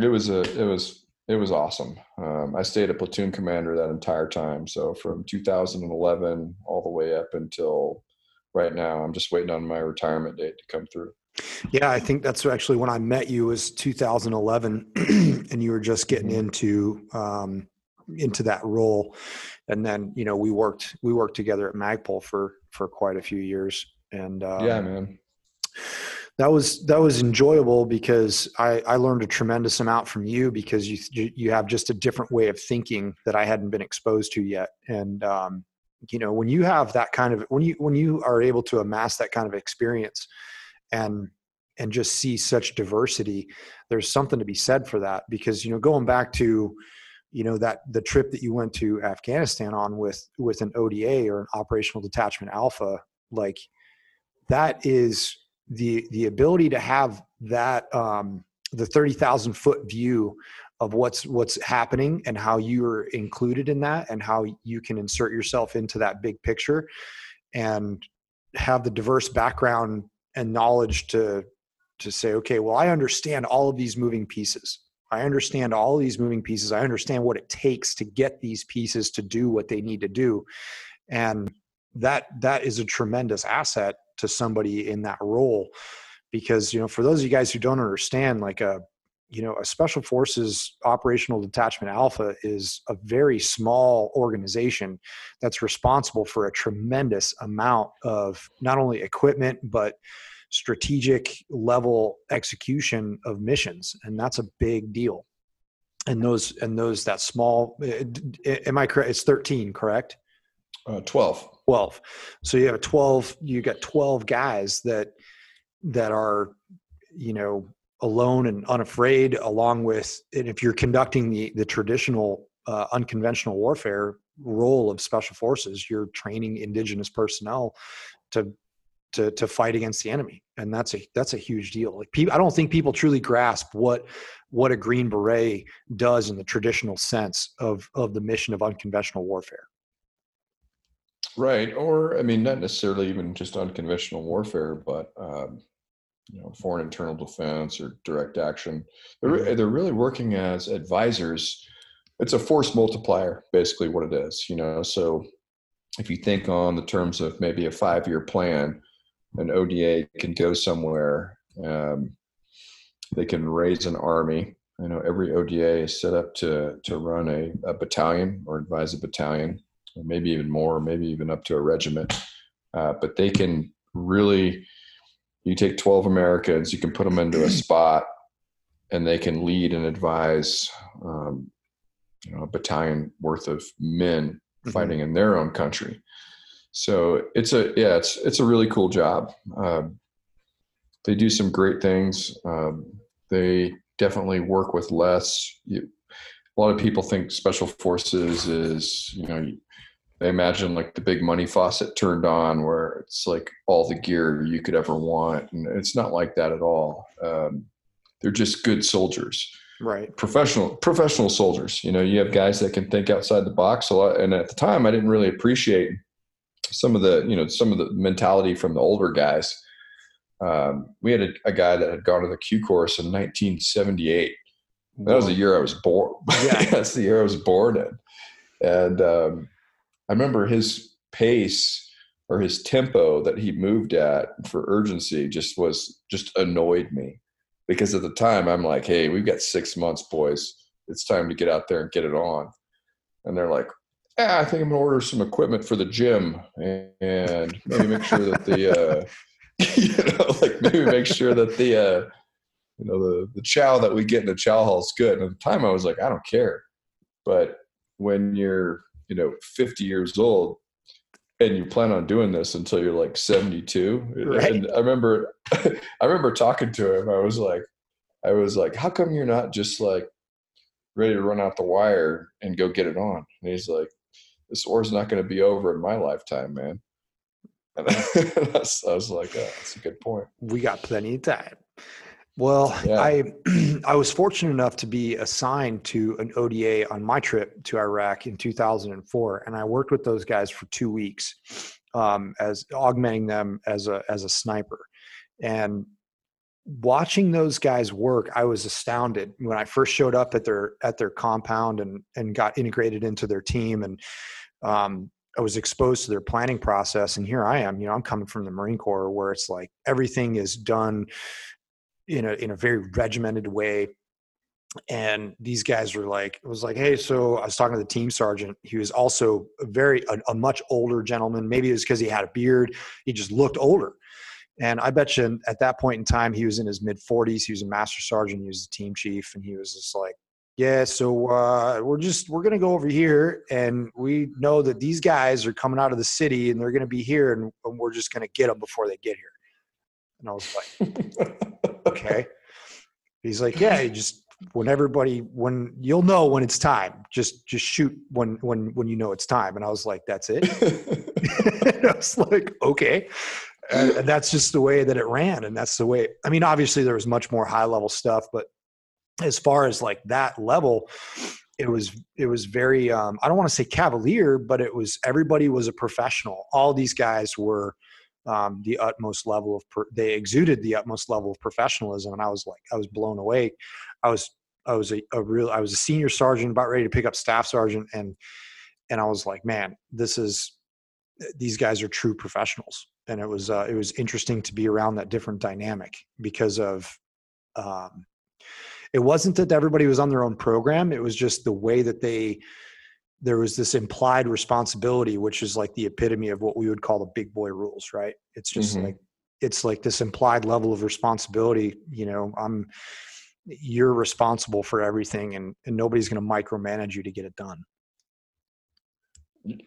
it was a, it was, it was awesome. Um, I stayed a platoon commander that entire time. So from two thousand eleven all the way up until right now, I'm just waiting on my retirement date to come through. Yeah, I think that's actually when I met you was two thousand eleven and you were just getting into, um, into that role. And then, you know, we worked, we worked together at Magpul for, for quite a few years. And, uh, um, yeah, man, that was, that was enjoyable because I, I learned a tremendous amount from you because you, you have just a different way of thinking that I hadn't been exposed to yet. And, um, you know, when you have that kind of, when you, when you are able to amass that kind of experience, and and just see such diversity, there's something to be said for that. Because, you know, going back to, you know, that the trip that you went to Afghanistan on with with an O D A or an operational detachment alpha, like that is the the ability to have that um the thirty thousand foot view of what's what's happening and how you're included in that and how you can insert yourself into that big picture and have the diverse background and knowledge to, to say, okay, well, I understand all of these moving pieces. I understand all of these moving pieces. I understand what it takes to get these pieces to do what they need to do. And that, that is a tremendous asset to somebody in that role. Because, you know, for those of you guys who don't understand, like a, you know, a Special Forces Operational Detachment Alpha is a very small organization that's responsible for a tremendous amount of not only equipment, but strategic level execution of missions. And that's a big deal. And those, and those, that small, am I correct? It's thirteen, correct? Uh, twelve. twelve. So you have twelve, you got twelve guys that, that are, you know, alone and unafraid, along with, and if you're conducting the the traditional uh, unconventional warfare role of special forces, you're training indigenous personnel to to to fight against the enemy, and that's a that's a huge deal. Like, people, I don't think people truly grasp what what a Green Beret does in the traditional sense of of the mission of unconventional warfare. Right. Or, I mean, not necessarily even just unconventional warfare, but, um, you know, foreign internal defense or direct action. They're, they're really working as advisors. It's a force multiplier, basically what it is, you know? So if you think on the terms of maybe a five-year plan, an O D A can go somewhere. Um, they can raise an army. I know every O D A is set up to, to run a, a battalion or advise a battalion, or maybe even more, maybe even up to a regiment. Uh, but they can really, you take twelve Americans, you can put them into a spot and they can lead and advise, um, you know, a battalion worth of men fighting in their own country. So it's a, yeah, it's, it's a really cool job. Um, they do some great things. Um, they definitely work with less. You, a lot of people think special forces is, you know, they imagine like the big money faucet turned on where it's like all the gear you could ever want. And it's not like that at all. Um, they're just good soldiers. Right. Professional, professional soldiers. You know, you have guys that can think outside the box a lot. And at the time I didn't really appreciate some of the, you know, some of the mentality from the older guys. Um, we had a, a guy that had gone to the Q course in nineteen seventy-eight. That was the year I was born. Yeah. That's the year I was born in. And, um, I remember his pace or his tempo that he moved at for urgency just was just annoyed me. Because at the time, I'm like, hey, we've got six months, boys. It's time to get out there and get it on. And they're like, ah, I think I'm going to order some equipment for the gym and maybe make sure that the, uh, you know, like maybe make sure that the, uh, you know, the, the chow that we get in the chow hall is good. And at the time, I was like, I don't care. But when you're, you know, fifty years old and you plan on doing this until you're like seventy-two. Right. And I remember, I remember talking to him. I was like, I was like, how come you're not just like ready to run out the wire and go get it on? And he's like, this war's not going to be over in my lifetime, man. And I, I was like, oh, that's a good point. We got plenty of time. Well, yeah. I I was fortunate enough to be assigned to an O D A on my trip to Iraq in two thousand four, and I worked with those guys for two weeks, um, as augmenting them as a as a sniper. And watching those guys work, I was astounded when I first showed up at their at their compound and and got integrated into their team, and um, I was exposed to their planning process. And here I am, you know, I'm coming from the Marine Corps, where it's like everything is done in a, in a very regimented way. And these guys were like, it was like, hey, so I was talking to the team sergeant. He was also a very, a, a much older gentleman. Maybe it was because he had a beard. He just looked older. And I bet you at that point in time, he was in his mid forties. He was a master sergeant. He was a team chief. And he was just like, yeah, so uh, we're just, we're going to go over here. And we know that these guys are coming out of the city and they're going to be here. And, and we're just going to get them before they get here. And I was like, okay. He's like, yeah, you just when everybody, when you'll know when it's time, just, just shoot when, when, when you know it's time. And I was like, that's it. And I was like, okay. And, and that's just the way that it ran. And that's the way, I mean, obviously there was much more high level stuff, but as far as like that level, it was, it was very, um, I don't want to say cavalier, but it was, everybody was a professional. All these guys were, Um, the utmost level of, per- they exuded the utmost level of professionalism. And I was like, I was blown away. I was, I was a, a real, I was a senior sergeant about ready to pick up staff sergeant. And, and I was like, man, this is, these guys are true professionals. And it was, uh, it was interesting to be around that different dynamic because of, um, it wasn't that everybody was on their own program. It was just the way that they, there was this implied responsibility, which is like the epitome of what we would call the big boy rules, right? It's just mm-hmm. like, it's like this implied level of responsibility. You know, I'm, you're responsible for everything and, and nobody's going to micromanage you to get it done.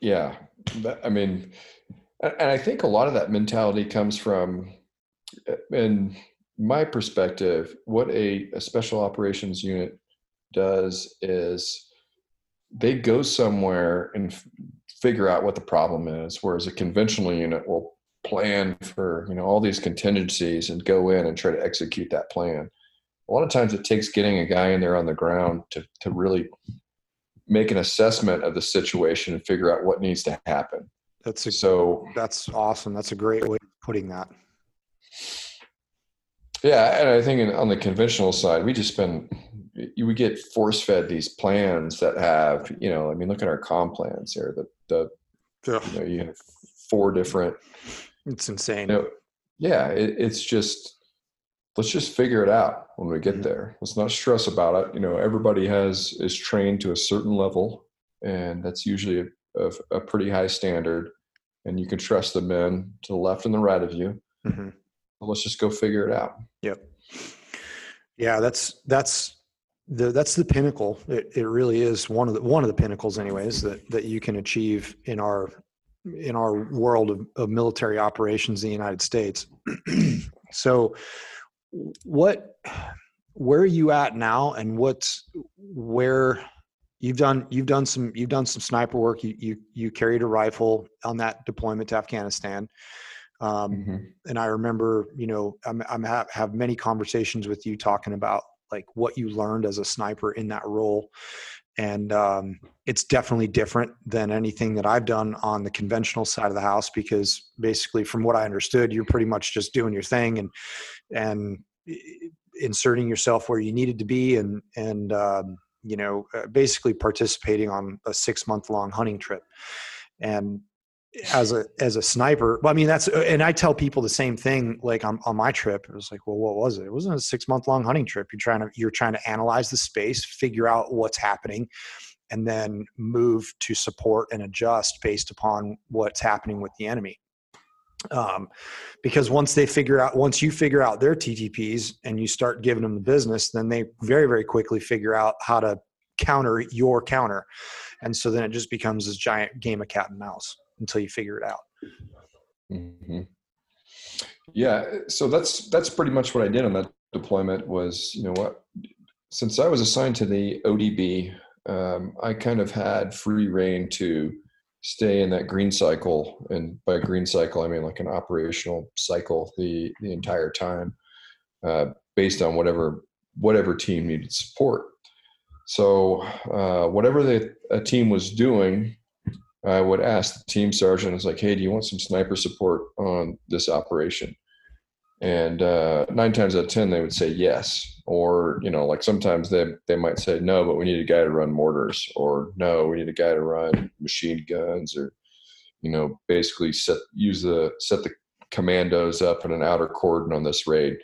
Yeah. I mean, and I think a lot of that mentality comes from, in my perspective, what a, a special operations unit does is, they go somewhere and f- figure out what the problem is. Whereas a conventional unit will plan for, you know, all these contingencies and go in and try to execute that plan. A lot of times it takes getting a guy in there on the ground to, to really make an assessment of the situation and figure out what needs to happen. That's a, so that's awesome. That's a great way of putting that. Yeah. And I think on the conventional side, we just been, we get force fed these plans that have, you know, I mean, look at our comm plans here, the, the, yeah. you know, you have four different, it's insane. You know, yeah. It, it's just, let's just figure it out when we get mm-hmm. there. Let's not stress about it. You know, everybody has, is trained to a certain level, and that's usually a, a, a pretty high standard, and you can trust the men to the left and the right of you. Mm-hmm. Let's just go figure it out. Yep. Yeah, that's that's the that's the pinnacle. It it really is one of the one of the pinnacles, anyways, that that you can achieve in our in our world of, of military operations in the United States. So, what where are you at now, and what's where you've done you've done some you've done some sniper work. You you you carried a rifle on that deployment to Afghanistan. Um, mm-hmm. And I remember, you know, I'm, I'm ha- have many conversations with you talking about like what you learned as a sniper in that role. And, um, it's definitely different than anything that I've done on the conventional side of the house, because basically from what I understood, you're pretty much just doing your thing and, and inserting yourself where you needed to be. And, and, um, you know, basically participating on a six month long hunting trip. And, as a, as a sniper, well, I mean, that's, and I tell people the same thing, like on, on my trip, it was like, well, what was it? It wasn't a six month long hunting trip. You're trying to, you're trying to analyze the space, figure out what's happening, and then move to support and adjust based upon what's happening with the enemy. Um, because once they figure out, once you figure out their T T Ps and you start giving them the business, then they very, very quickly figure out how to counter your counter. And so then it just becomes this giant game of cat and mouse until you figure it out. Mm-hmm. Yeah. So that's, that's pretty much what I did on that deployment was, you know what, since I was assigned to the O D B, um, I kind of had free reign to stay in that green cycle. And by green cycle, I mean like an operational cycle the, the entire time, uh, based on whatever, whatever team needed support. So, uh, whatever the a team was doing, I would ask the team sergeant, I was like, hey, do you want some sniper support on this operation? And uh, nine times out of ten, they would say yes. Or, you know, like sometimes they, they might say no, but we need a guy to run mortars, or no, we need a guy to run machine guns, or, you know, basically set, use the, set the commandos up in an outer cordon on this raid.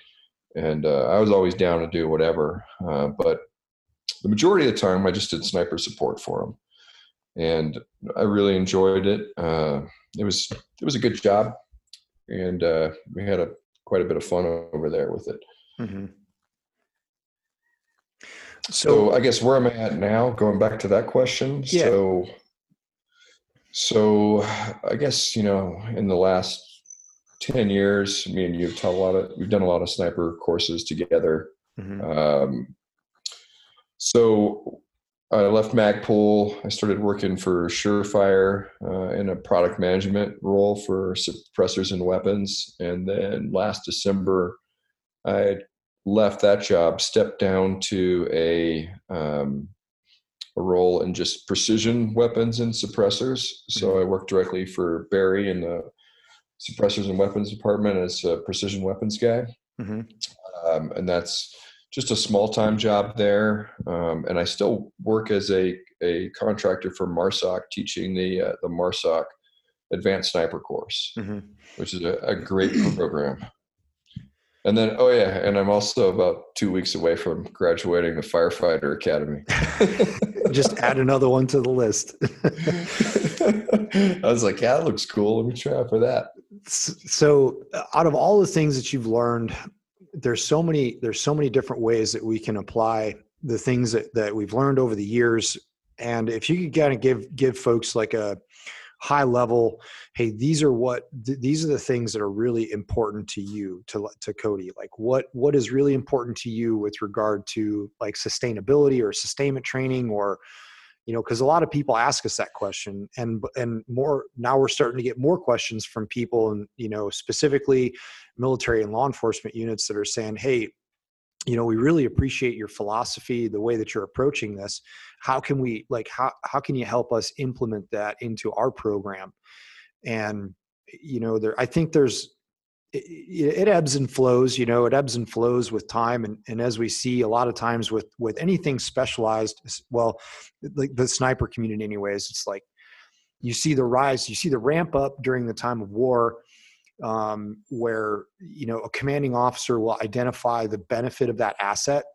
And uh, I was always down to do whatever. Uh, but the majority of the time I just did sniper support for them. And I really enjoyed it. Uh, it was it was a good job, and uh, we had a quite a bit of fun over there with it. Mm-hmm. So, so I guess where am I at now? Going back to that question. Yeah. So, so I guess you know in the last ten years, me and you've taught a lot of we've done a lot of sniper courses together. Mm-hmm. Um, so. I left Magpul. I started working for Surefire uh, in a product management role for suppressors and weapons. And then last December, I left that job, stepped down to a um, a role in just precision weapons and suppressors. So I worked directly for Barry in the suppressors and weapons department as a precision weapons guy. Mm-hmm. Um, and that's just a small time job there. Um, and I still work as a, a contractor for MARSOC teaching the, uh, the MARSOC Advanced Sniper course, mm-hmm. which is a, a great program. And then, oh yeah. And I'm also about two weeks away from graduating the Firefighter Academy. Just add another one to the list. I was like, yeah, that looks cool. Let me try out for that. So out of all the things that you've learned, there's so many, there's so many different ways that we can apply the things that, that we've learned over the years. And if you could kind of give, give folks like a high level, hey, these are what, th- these are the things that are really important to you, to, to Cody, like what, what is really important to you with regard to like sustainability or sustainment training, or, you know, cause a lot of people ask us that question, and, and more, now we're starting to get more questions from people, and, you know, specifically military and law enforcement units that are saying, hey, you know, we really appreciate your philosophy, the way that you're approaching this. How can we like, how, how can you help us implement that into our program? And, you know, there, I think there's, it, it ebbs and flows, you know, it ebbs and flows with time. And, and as we see a lot of times with, with anything specialized, well, like the sniper community anyways, it's like, you see the rise, you see the ramp up during the time of war, um, where, you know, a commanding officer will identify the benefit of that asset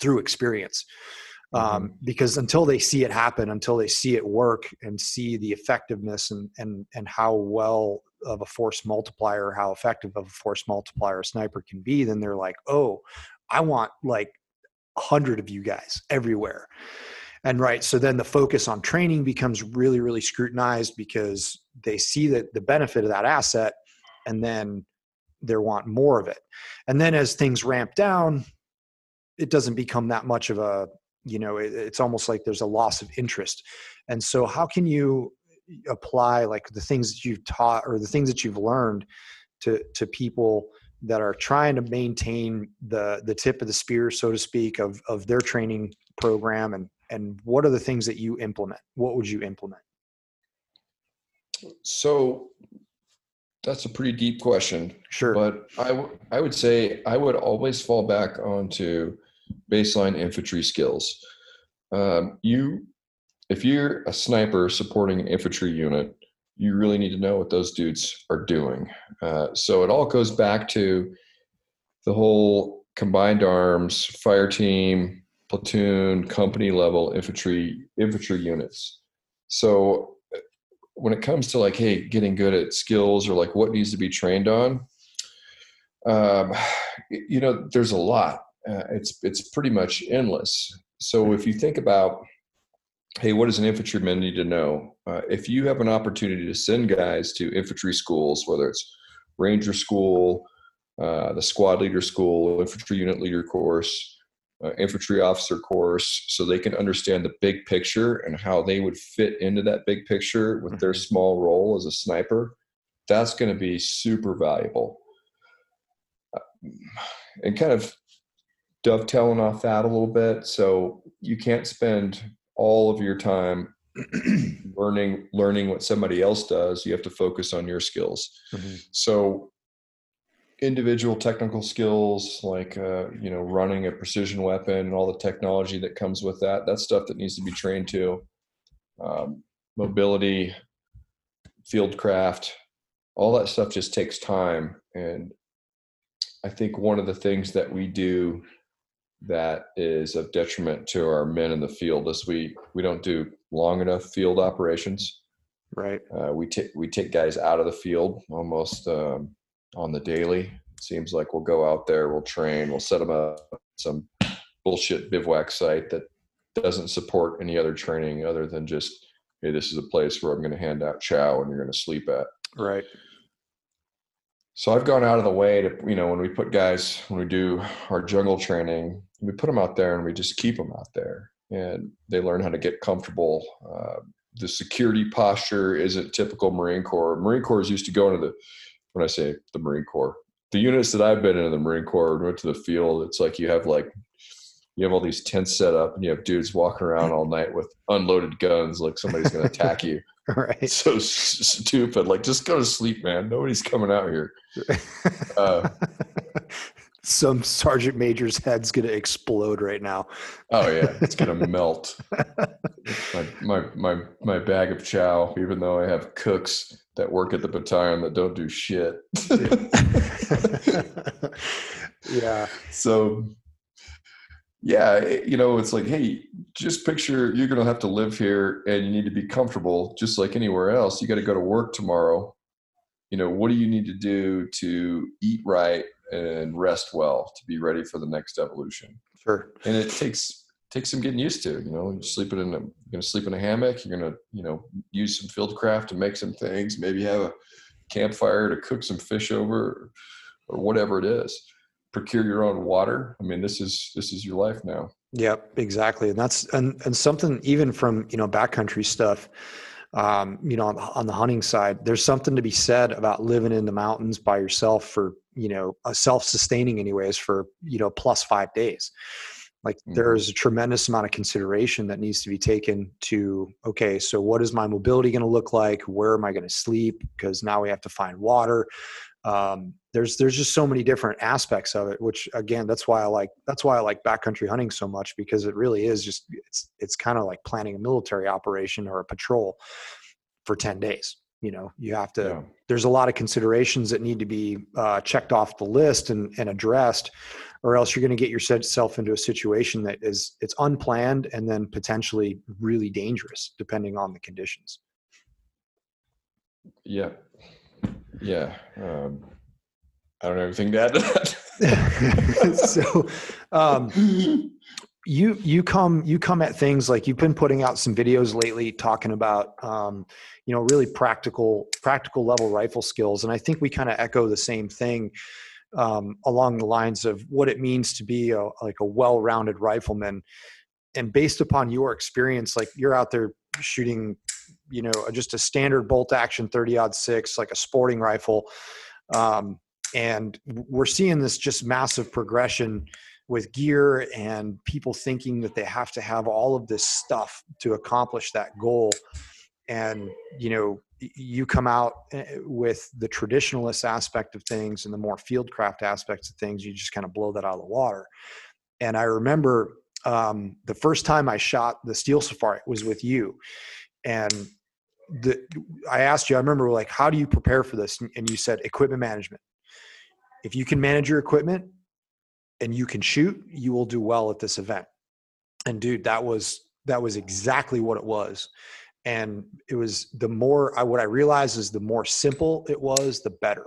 through experience. Um, because until they see it happen, until they see it work and see the effectiveness and, and, and how well of a force multiplier, how effective of a force multiplier a sniper can be, then they're like, oh, I want like a hundred of you guys everywhere. And right. So then the focus on training becomes really, really scrutinized because they see that the benefit of that asset and then they want more of it. And then as things ramp down, it doesn't become that much of a, you know, it, it's almost like there's a loss of interest. And so how can you apply like the things that you've taught or the things that you've learned to, to people that are trying to maintain the, the tip of the spear, so to speak, of, of their training program? And, and what are the things that you implement? What would you implement? So that's a pretty deep question. Sure. But I, w- I would say I would always fall back onto baseline infantry skills. Um, you, if you're a sniper supporting an infantry unit, you really need to know what those dudes are doing. Uh, so it all goes back to the whole combined arms, fire team, platoon, company level infantry, infantry units. So when it comes to like, hey, getting good at skills or like what needs to be trained on, um, you know, there's a lot. Uh, it's it's pretty much endless. So if you think about, hey, what does an infantryman need to know? Uh, if you have an opportunity to send guys to infantry schools, whether it's Ranger School, uh, the Squad Leader School, Infantry Unit Leader course, uh, Infantry Officer course, so they can understand the big picture and how they would fit into that big picture with their small role as a sniper, that's going to be super valuable. Uh, and kind of dovetailing off that a little bit. So you can't spend all of your time learning, learning what somebody else does. You have to focus on your skills. Mm-hmm. So individual technical skills, like, uh, you know, running a precision weapon and all the technology that comes with that, that's stuff that needs to be trained to, um, mobility, field craft, all that stuff just takes time. And I think one of the things that we do that is of detriment to our men in the field is we we don't do long enough field operations. Right. Uh, we take we take guys out of the field almost um, on the daily. It seems like we'll go out there, we'll train, we'll set them up some bullshit bivouac site that doesn't support any other training other than just, hey, this is a place where I'm going to hand out chow and you're going to sleep at. Right. So I've gone out of the way to, you know, when we put guys, when we do our jungle training, we put them out there and we just keep them out there and they learn how to get comfortable. Uh, the security posture isn't typical Marine Corps. Marine Corps is used to go into the, when I say the Marine Corps, the units that I've been in the Marine Corps went to the field. It's like, you have like, you have all these tents set up and you have dudes walking around all night with unloaded guns. Like somebody's going to attack you. Right. So s- stupid. Like, just go to sleep, man. Nobody's coming out here. Uh, some sergeant major's head's going to explode right now. Oh yeah. It's going to melt. My, my, my, my bag of chow, even though I have cooks that work at the battalion that don't do shit. Yeah. So yeah, you know, it's like, hey, just picture you're going to have to live here and you need to be comfortable just like anywhere else. You got to go to work tomorrow. You know, what do you need to do to eat right and rest well to be ready for the next evolution? Sure. And it takes takes some getting used to, you know, you're sleeping in a, you're going to sleep in a hammock. You're going to, you know, use some field craft to make some things, maybe have a campfire to cook some fish over or, or whatever it is. Procure your own water. I mean, this is, this is your life now. Yep, exactly. And that's, and, and something even from, you know, backcountry stuff, um, you know, on, on the hunting side, there's something to be said about living in the mountains by yourself for, you know, self-sustaining anyways for, you know, plus five days. Like mm-hmm. there's a tremendous amount of consideration that needs to be taken to, okay, so what is my mobility going to look like? Where am I going to sleep? Because now we have to find water. Um, there's, there's just so many different aspects of it, which again, that's why I like, that's why I like backcountry hunting so much, because it really is just, it's, it's kind of like planning a military operation or a patrol for ten days. You know, you have to, yeah. there's a lot of considerations that need to be uh, checked off the list and, and addressed, or else you're going to get yourself into a situation that is, it's unplanned and then potentially really dangerous depending on the conditions. Yeah. Yeah. Um, I don't know anything to add to that. So, um, you, you come, you come at things like you've been putting out some videos lately talking about, um, you know, really practical, practical level rifle skills. And I think we kind of echo the same thing, um, along the lines of what it means to be a, like a well-rounded rifleman. And based upon your experience, like you're out there shooting, you know, just a standard bolt action thirty odd six, like a sporting rifle. Um, and we're seeing this just massive progression with gear and people thinking that they have to have all of this stuff to accomplish that goal. And, you know, you come out with the traditionalist aspect of things and the more fieldcraft aspects of things, you just kind of blow that out of the water. And I remember um, the first time I shot the Steel Safari was with you. And the, I asked you, I remember like, how do you prepare for this? And you said, equipment management. If you can manage your equipment and you can shoot, you will do well at this event. And dude, that was, that was exactly what it was. And it was the more I, what I realized is the more simple it was, the better,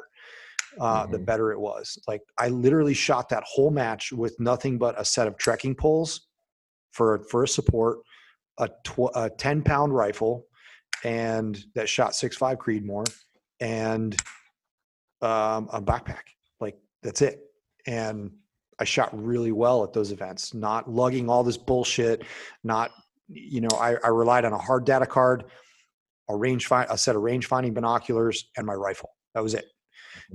uh, mm-hmm. the better it was. Like I literally shot that whole match with nothing but a set of trekking poles for, for a support, a, tw- a ten pound rifle, and that shot six five Creedmoor, and um, a backpack. Like that's it. And I shot really well at those events, not lugging all this bullshit, not, you know, I, I relied on a hard data card, a range find, a set of range finding binoculars, and my rifle. That was it.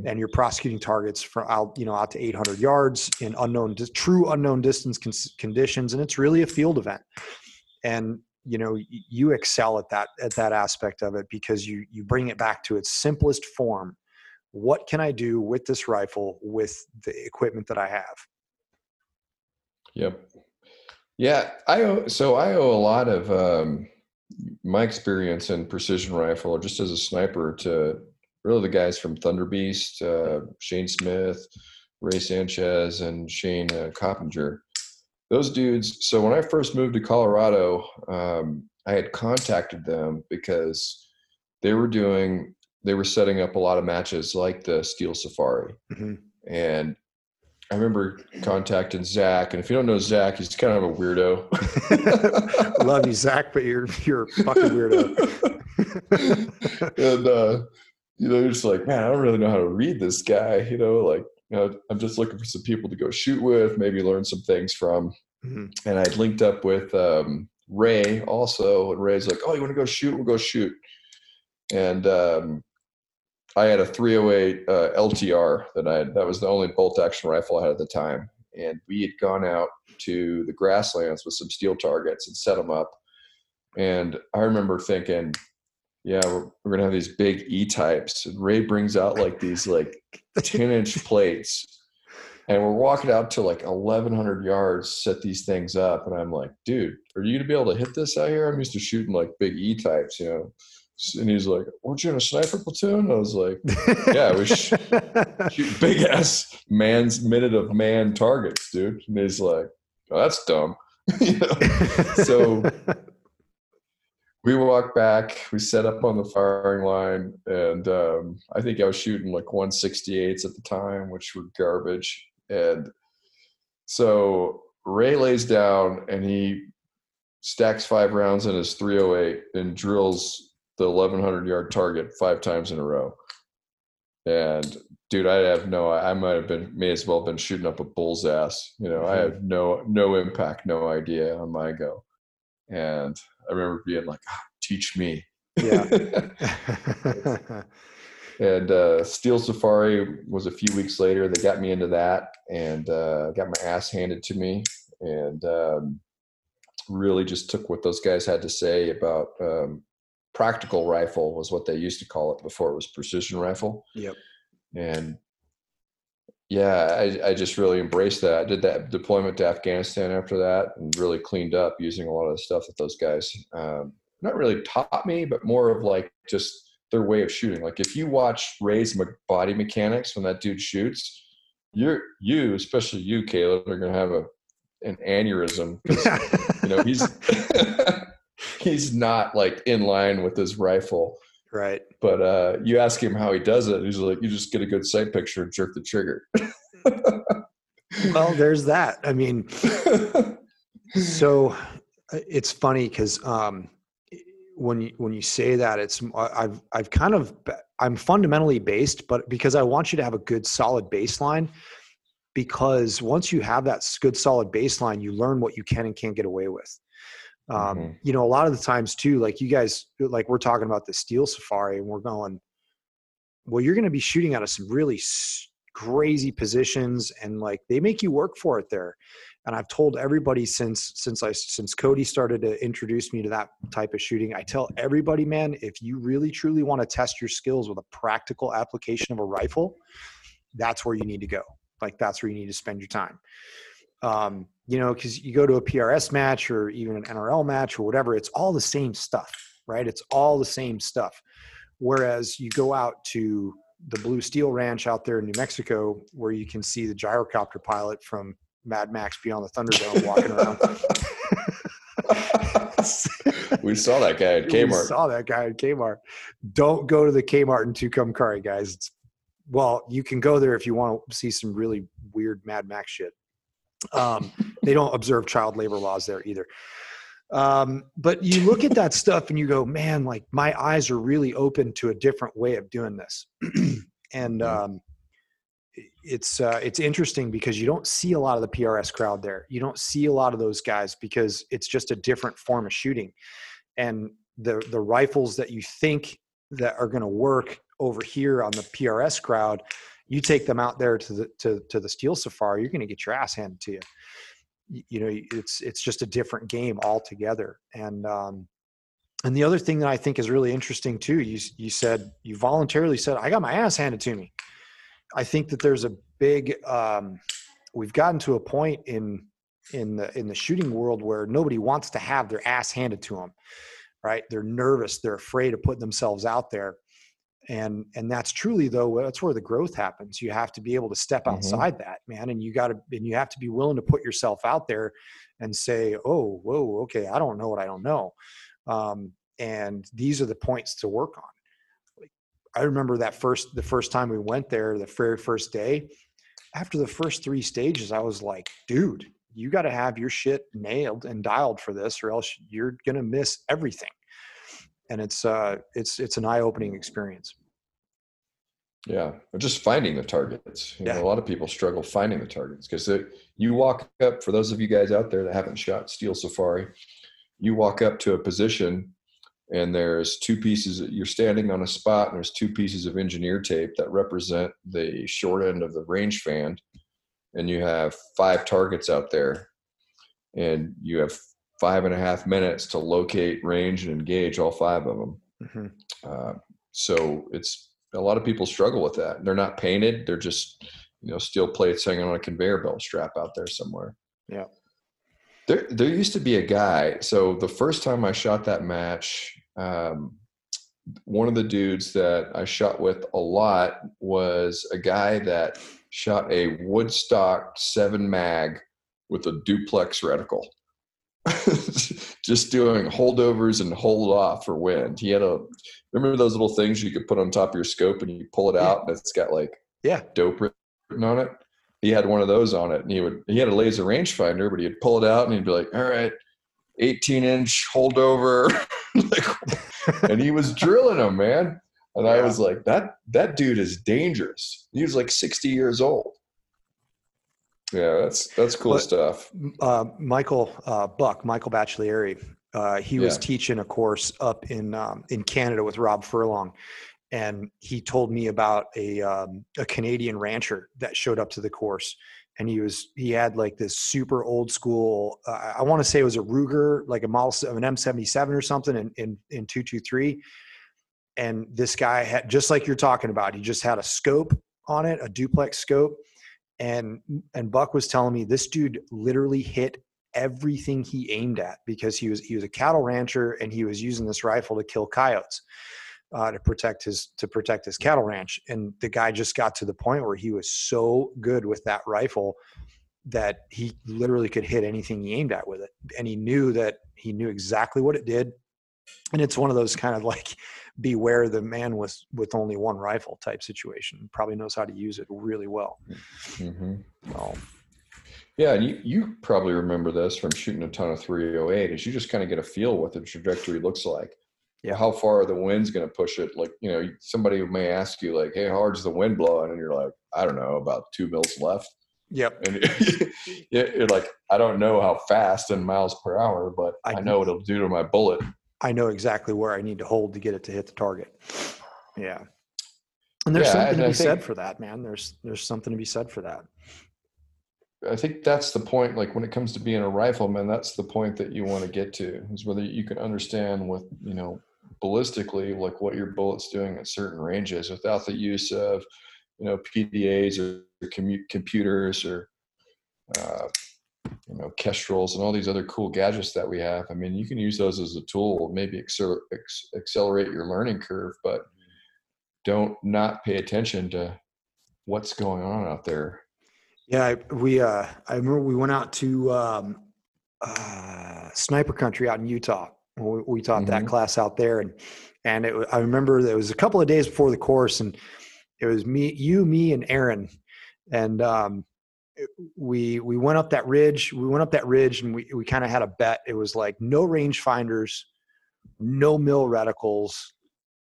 And you're prosecuting targets for out, you know, out to eight hundred yards in unknown, true unknown distance con- conditions, and it's really a field event. And you know, you excel at that at that aspect of it because you you bring it back to its simplest form. What can I do with this rifle with the equipment that I have? Yep. Yeah, I owe, so I owe a lot of um, my experience in precision rifle, or just as a sniper, to really the guys from Thunder Beast, uh, Shane Smith, Ray Sanchez, and Shane uh, Coppinger. Those dudes. So when I first moved to Colorado, um, I had contacted them because they were doing, they were setting up a lot of matches like the Steel Safari, mm-hmm. and I remember contacting Zach, and if you don't know Zach, he's kind of a weirdo. Love you, Zach, but you're you're a fucking weirdo. And uh, you know, you're just like, man, I don't really know how to read this guy. You know, like, you know, I'm just looking for some people to go shoot with, maybe learn some things from. Mm-hmm. And I'd linked up with um, Ray also, and Ray's like, oh, you want to go shoot? We'll go shoot. And um, I had a three oh eight uh, L T R that I had, that was the only bolt action rifle I had at the time. And we had gone out to the grasslands with some steel targets and set them up. And I remember thinking, yeah, we're, we're going to have these big E-types. And Ray brings out like these like ten inch plates, and we're walking out to like eleven hundred yards, set these things up. And I'm like, dude, are you going to be able to hit this out here? I'm used to shooting like big E-types, you know? And he's like, weren't you in a sniper platoon? I was like, yeah, we sh- shoot big ass man's minute of man targets, dude. And he's like, oh, that's dumb. You know? So we walked back, we set up on the firing line, and um, I think I was shooting like one sixty-eights at the time, which were garbage. And so Ray lays down and he stacks five rounds in his three oh eight and drills the eleven hundred yard target five times in a row. And dude, I have no, I might have been, may as well have been shooting up a bull's ass. You know, mm-hmm. I have no, no impact, no idea on my go. And I remember being like, ah, teach me. Yeah. And uh, Steel Safari was a few weeks later. They got me into that, and uh, got my ass handed to me. and um, really just took what those guys had to say about um, practical rifle was what they used to call it before it was precision rifle. Yep. And yeah, I, I just really embraced that. I did that deployment to Afghanistan after that and really cleaned up using a lot of the stuff that those guys um, not really taught me, but more of like just their way of shooting. Like if you watch Ray's body mechanics when that dude shoots, you're you, especially you, Caleb, are going to have a an aneurysm. You know, he's he's not like in line with his rifle. Right. But uh, you ask him how he does it, he's like, you just get a good sight picture and jerk the trigger. Well, there's that. I mean, so it's funny because um, when you, when you say that, it's I've I've kind of I'm fundamentally based, but because I want you to have a good solid baseline. Because once you have that good solid baseline, you learn what you can and can't get away with. Um, mm-hmm. You know, a lot of the times too, like you guys, like we're talking about the Steel Safari and we're going, well, you're going to be shooting out of some really crazy positions and like, they make you work for it there. And I've told everybody since, since I, since Cody started to introduce me to that type of shooting, I tell everybody, man, if you really truly want to test your skills with a practical application of a rifle, that's where you need to go. Like that's where you need to spend your time. Um, you know, because you go to a P R S match or even an N R L match or whatever, it's all the same stuff, right? It's all the same stuff. Whereas you go out to the Blue Steel Ranch out there in New Mexico where you can see the gyrocopter pilot from Mad Max Beyond the Thunderdome walking around. We saw that guy at Kmart. We saw that guy at Kmart. Don't go to the Kmart in Tucumcari, guys. It's, well, you can go there if you want to see some really weird Mad Max shit. Um, they don't observe child labor laws there either. Um, but you look at that stuff and you go, man, like my eyes are really open to a different way of doing this. And, um, it's, uh, it's interesting because you don't see a lot of the P R S crowd there. You don't see a lot of those guys because it's just a different form of shooting. And the, the rifles that you think that are going to work over here on the P R S crowd, you take them out there to the, to, to the Steel Safari, you're going to get your ass handed to you. you. You know, it's, it's just a different game altogether. And, um, and the other thing that I think is really interesting too, you, you said, you voluntarily said, I got my ass handed to me. I think that there's a big, um, we've gotten to a point in, in the, in the shooting world where nobody wants to have their ass handed to them, right? They're nervous. They're afraid of putting themselves out there. And, and that's truly though, that's where the growth happens. You have to be able to step outside mm-hmm. that, man. And you gotta, and you have to be willing to put yourself out there and say, oh, whoa, okay. I don't know what I don't know. Um, and these are the points to work on. Like, I remember that first, the first time we went there, the very first day after the first three stages, I was like, dude, you got to have your shit nailed and dialed for this or else you're going to miss everything. And it's, uh, it's, it's an eye-opening experience. Yeah. Or just finding the targets. You yeah. know, a lot of people struggle finding the targets because you walk up, for those of you guys out there that haven't shot Steel Safari, you walk up to a position and there's two pieces, you're standing on a spot and there's two pieces of engineer tape that represent the short end of the range fan. And you have five targets out there and you have five and a half minutes to locate, range, and engage all five of them. Mm-hmm. Uh, so it's a lot of people struggle with that. They're not painted. They're just, you know, steel plates hanging on a conveyor belt strap out there somewhere. Yeah. There, there used to be a guy. So the first time I shot that match, um, one of the dudes that I shot with a lot was a guy that shot a Woodstock seven mag with a duplex reticle. Just doing holdovers and hold off for wind. He had a, remember those little things you could put on top of your scope and you pull it out yeah. and it's got like yeah dope written on it. He had one of those on it and he would, he had a laser rangefinder, but he'd pull it out and he'd be like, all right, eighteen inch holdover. Like, and he was drilling them, man. And yeah. I was like, that, that dude is dangerous. He was like sixty years old. Yeah, that's that's cool but, stuff. Uh, Michael uh, Buck, Michael Bachelieri, uh, he yeah. was teaching a course up in um, in Canada with Rob Furlong, and he told me about a um, a Canadian rancher that showed up to the course and he was, he had like this super old school, uh, I want to say it was a Ruger, like a model of an M seventy-seven or something in, in, in two twenty-three. And this guy had, just like you're talking about, he just had a scope on it, a duplex scope. And, and Buck was telling me this dude literally hit everything he aimed at, because he was, he was a cattle rancher and he was using this rifle to kill coyotes, uh, to protect his, to protect his cattle ranch. And the guy just got to the point where he was so good with that rifle that he literally could hit anything he aimed at with it. And he knew that he knew exactly what it did. And it's one of those kind of like, beware the man with, with only one rifle type situation. Probably knows how to use it really well. Mm-hmm. So. Yeah. And you, you probably remember this from shooting a ton of three oh eight, is you just kind of get a feel what the trajectory looks like. Yeah. How far the wind's going to push it. Like, you know, somebody may ask you like, hey, how hard's the wind blowing? And you're like, I don't know, about two mils left. Yep. And you're like, I don't know how fast in miles per hour, but I, I know what it'll do to my bullet. I know exactly where I need to hold to get it to hit the target. Yeah. And there's yeah, something and to be think, said for that, man. There's, there's something to be said for that. I think that's the point. Like when it comes to being a rifleman, that's the point that you want to get to, is whether you can understand what, you know, ballistically, like what your bullet's doing at certain ranges without the use of, you know, P D As or commu- computers or, uh, you know, Kestrels and all these other cool gadgets that we have. I mean, you can use those as a tool, maybe acceler- ex- accelerate your learning curve, but don't not pay attention to what's going on out there. Yeah. I, we, uh, I remember we went out to, um, uh, sniper country out in Utah. We, we taught mm-hmm. that class out there. And, and it, I remember that it was a couple of days before the course, and it was me, you, me, and Aaron. And, um, we, we went up that ridge, we went up that ridge and we, we kind of had a bet. It was like no range finders, no mil reticles,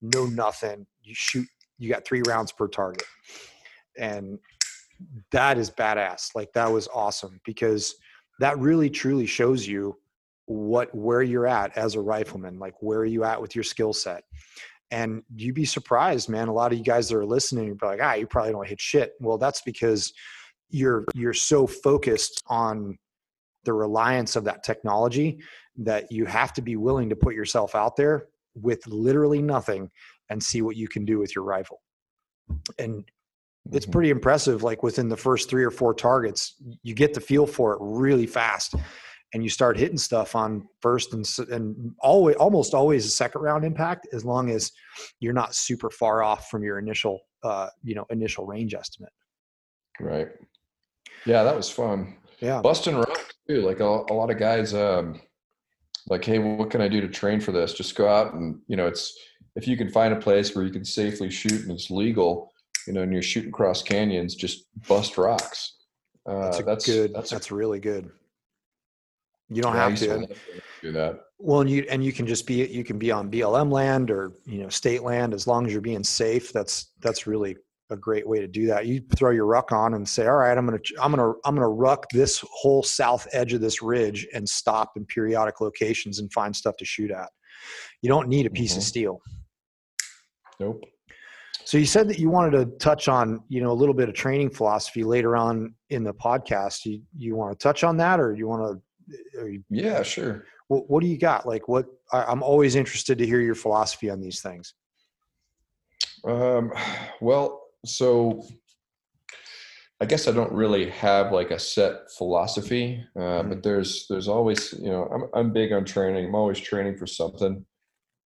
no nothing. You shoot, you got three rounds per target. And that is badass. Like that was awesome, because that really truly shows you what, where you're at as a rifleman, like where are you at with your skill set. And you'd be surprised, man. A lot of you guys that are listening, you'd be like, ah, you probably don't hit shit. Well, that's because you're you're so focused on the reliance of that technology that you have to be willing to put yourself out there with literally nothing and see what you can do with your rifle. And mm-hmm. it's pretty impressive. Like within the first three or four targets, you get the feel for it really fast, and you start hitting stuff on first and and always almost always a second round impact, as long as you're not super far off from your initial uh, you know initial range estimate. Right. Yeah, that was fun. Yeah. Busting rock too. Like a, a lot of guys, um, like, hey, what can I do to train for this? Just go out and, you know, it's, if you can find a place where you can safely shoot and it's legal, you know, and you're shooting cross canyons, just bust rocks. Uh, that's, that's good. That's, that's a, really good. You don't yeah, have to. to do that. Well, and you, and you can just be, you can be on B L M land or, you know, state land, as long as you're being safe. That's, that's really a great way to do that. You throw your ruck on and say, all right, I'm going to, I'm going to, I'm going to ruck this whole south edge of this ridge and stop in periodic locations and find stuff to shoot at. You don't need a piece mm-hmm. of steel. Nope. So you said that you wanted to touch on, you know, a little bit of training philosophy later on in the podcast. You, you want to touch on that, or you want to, you, yeah, sure. What, what do you got? Like what, I, I'm always interested to hear your philosophy on these things. Um, well, So I guess I don't really have like a set philosophy, uh, mm-hmm. but there's, there's always, you know, I'm, I'm big on training. I'm always training for something.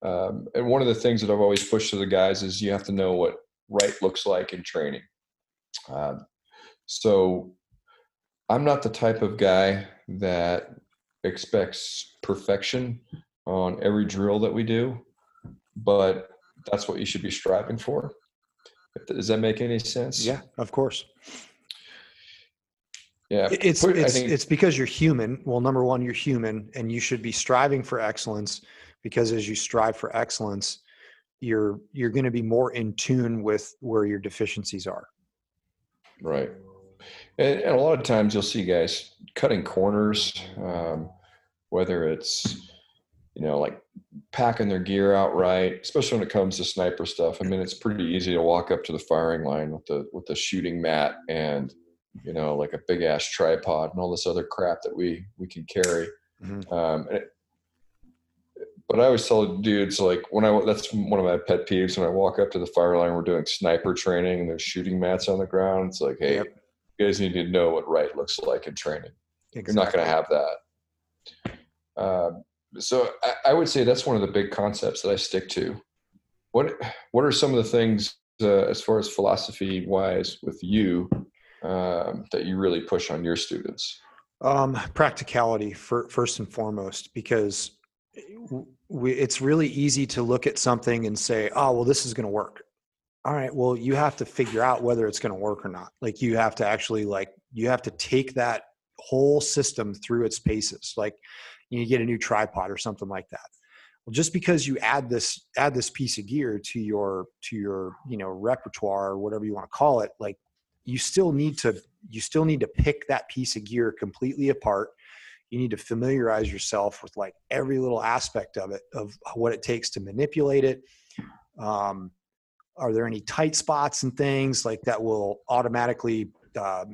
Um, and one of the things that I've always pushed to the guys is you have to know what right looks like in training. Um, so I'm not the type of guy that expects perfection on every drill that we do, but that's what you should be striving for. Does that make any sense? Yeah, of course. Yeah. It's, I it's, think- it's because you're human. Well, number one, you're human, and you should be striving for excellence, because as you strive for excellence, you're, you're going to be more in tune with where your deficiencies are. Right. And, and a lot of times you'll see guys cutting corners, um, whether it's, you know, like packing their gear outright, especially when it comes to sniper stuff. I mean, it's pretty easy to walk up to the firing line with the with the shooting mat and you know, like a big ass tripod and all this other crap that we, we can carry. Mm-hmm. Um, and it, but I always tell dudes, like, when I, that's one of my pet peeves. When I walk up to the fire line, we're doing sniper training and there's shooting mats on the ground. It's like, hey, yep. you guys need to know what right looks like in training. Exactly. You're not going to have that. Um, so I, I would say that's one of the big concepts that I stick to. What, what are some of the things uh, as far as philosophy wise with you um, that you really push on your students? Um, practicality for, first and foremost, because We, it's really easy to look at something and say, oh, well, this is going to work. All right. Well, you have to figure out whether it's going to work or not. Like, you have to actually, like, you have to take that whole system through its paces. Like, you get a new tripod or something like that. Well, just because you add this, add this piece of gear to your, to your, you know, repertoire or whatever you want to call it, like, you still need to, you still need to pick that piece of gear completely apart. You need to familiarize yourself with, like, every little aspect of it, of what it takes to manipulate it. Um, are there any tight spots and things like that will automatically uh,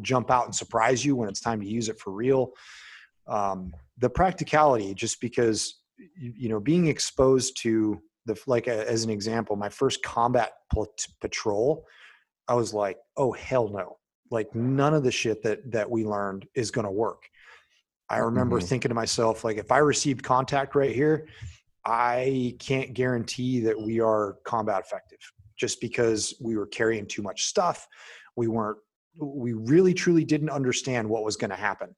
jump out and surprise you when it's time to use it for real? Um, the practicality, just because, you know, being exposed to the, like, as an example, my first combat patrol, I was like, oh, hell no. Like, none of the shit that, that we learned is going to work. I remember mm-hmm. thinking to myself, like, if I received contact right here, I can't guarantee that we are combat effective, just because we were carrying too much stuff. We weren't, we really truly didn't understand what was going to happen.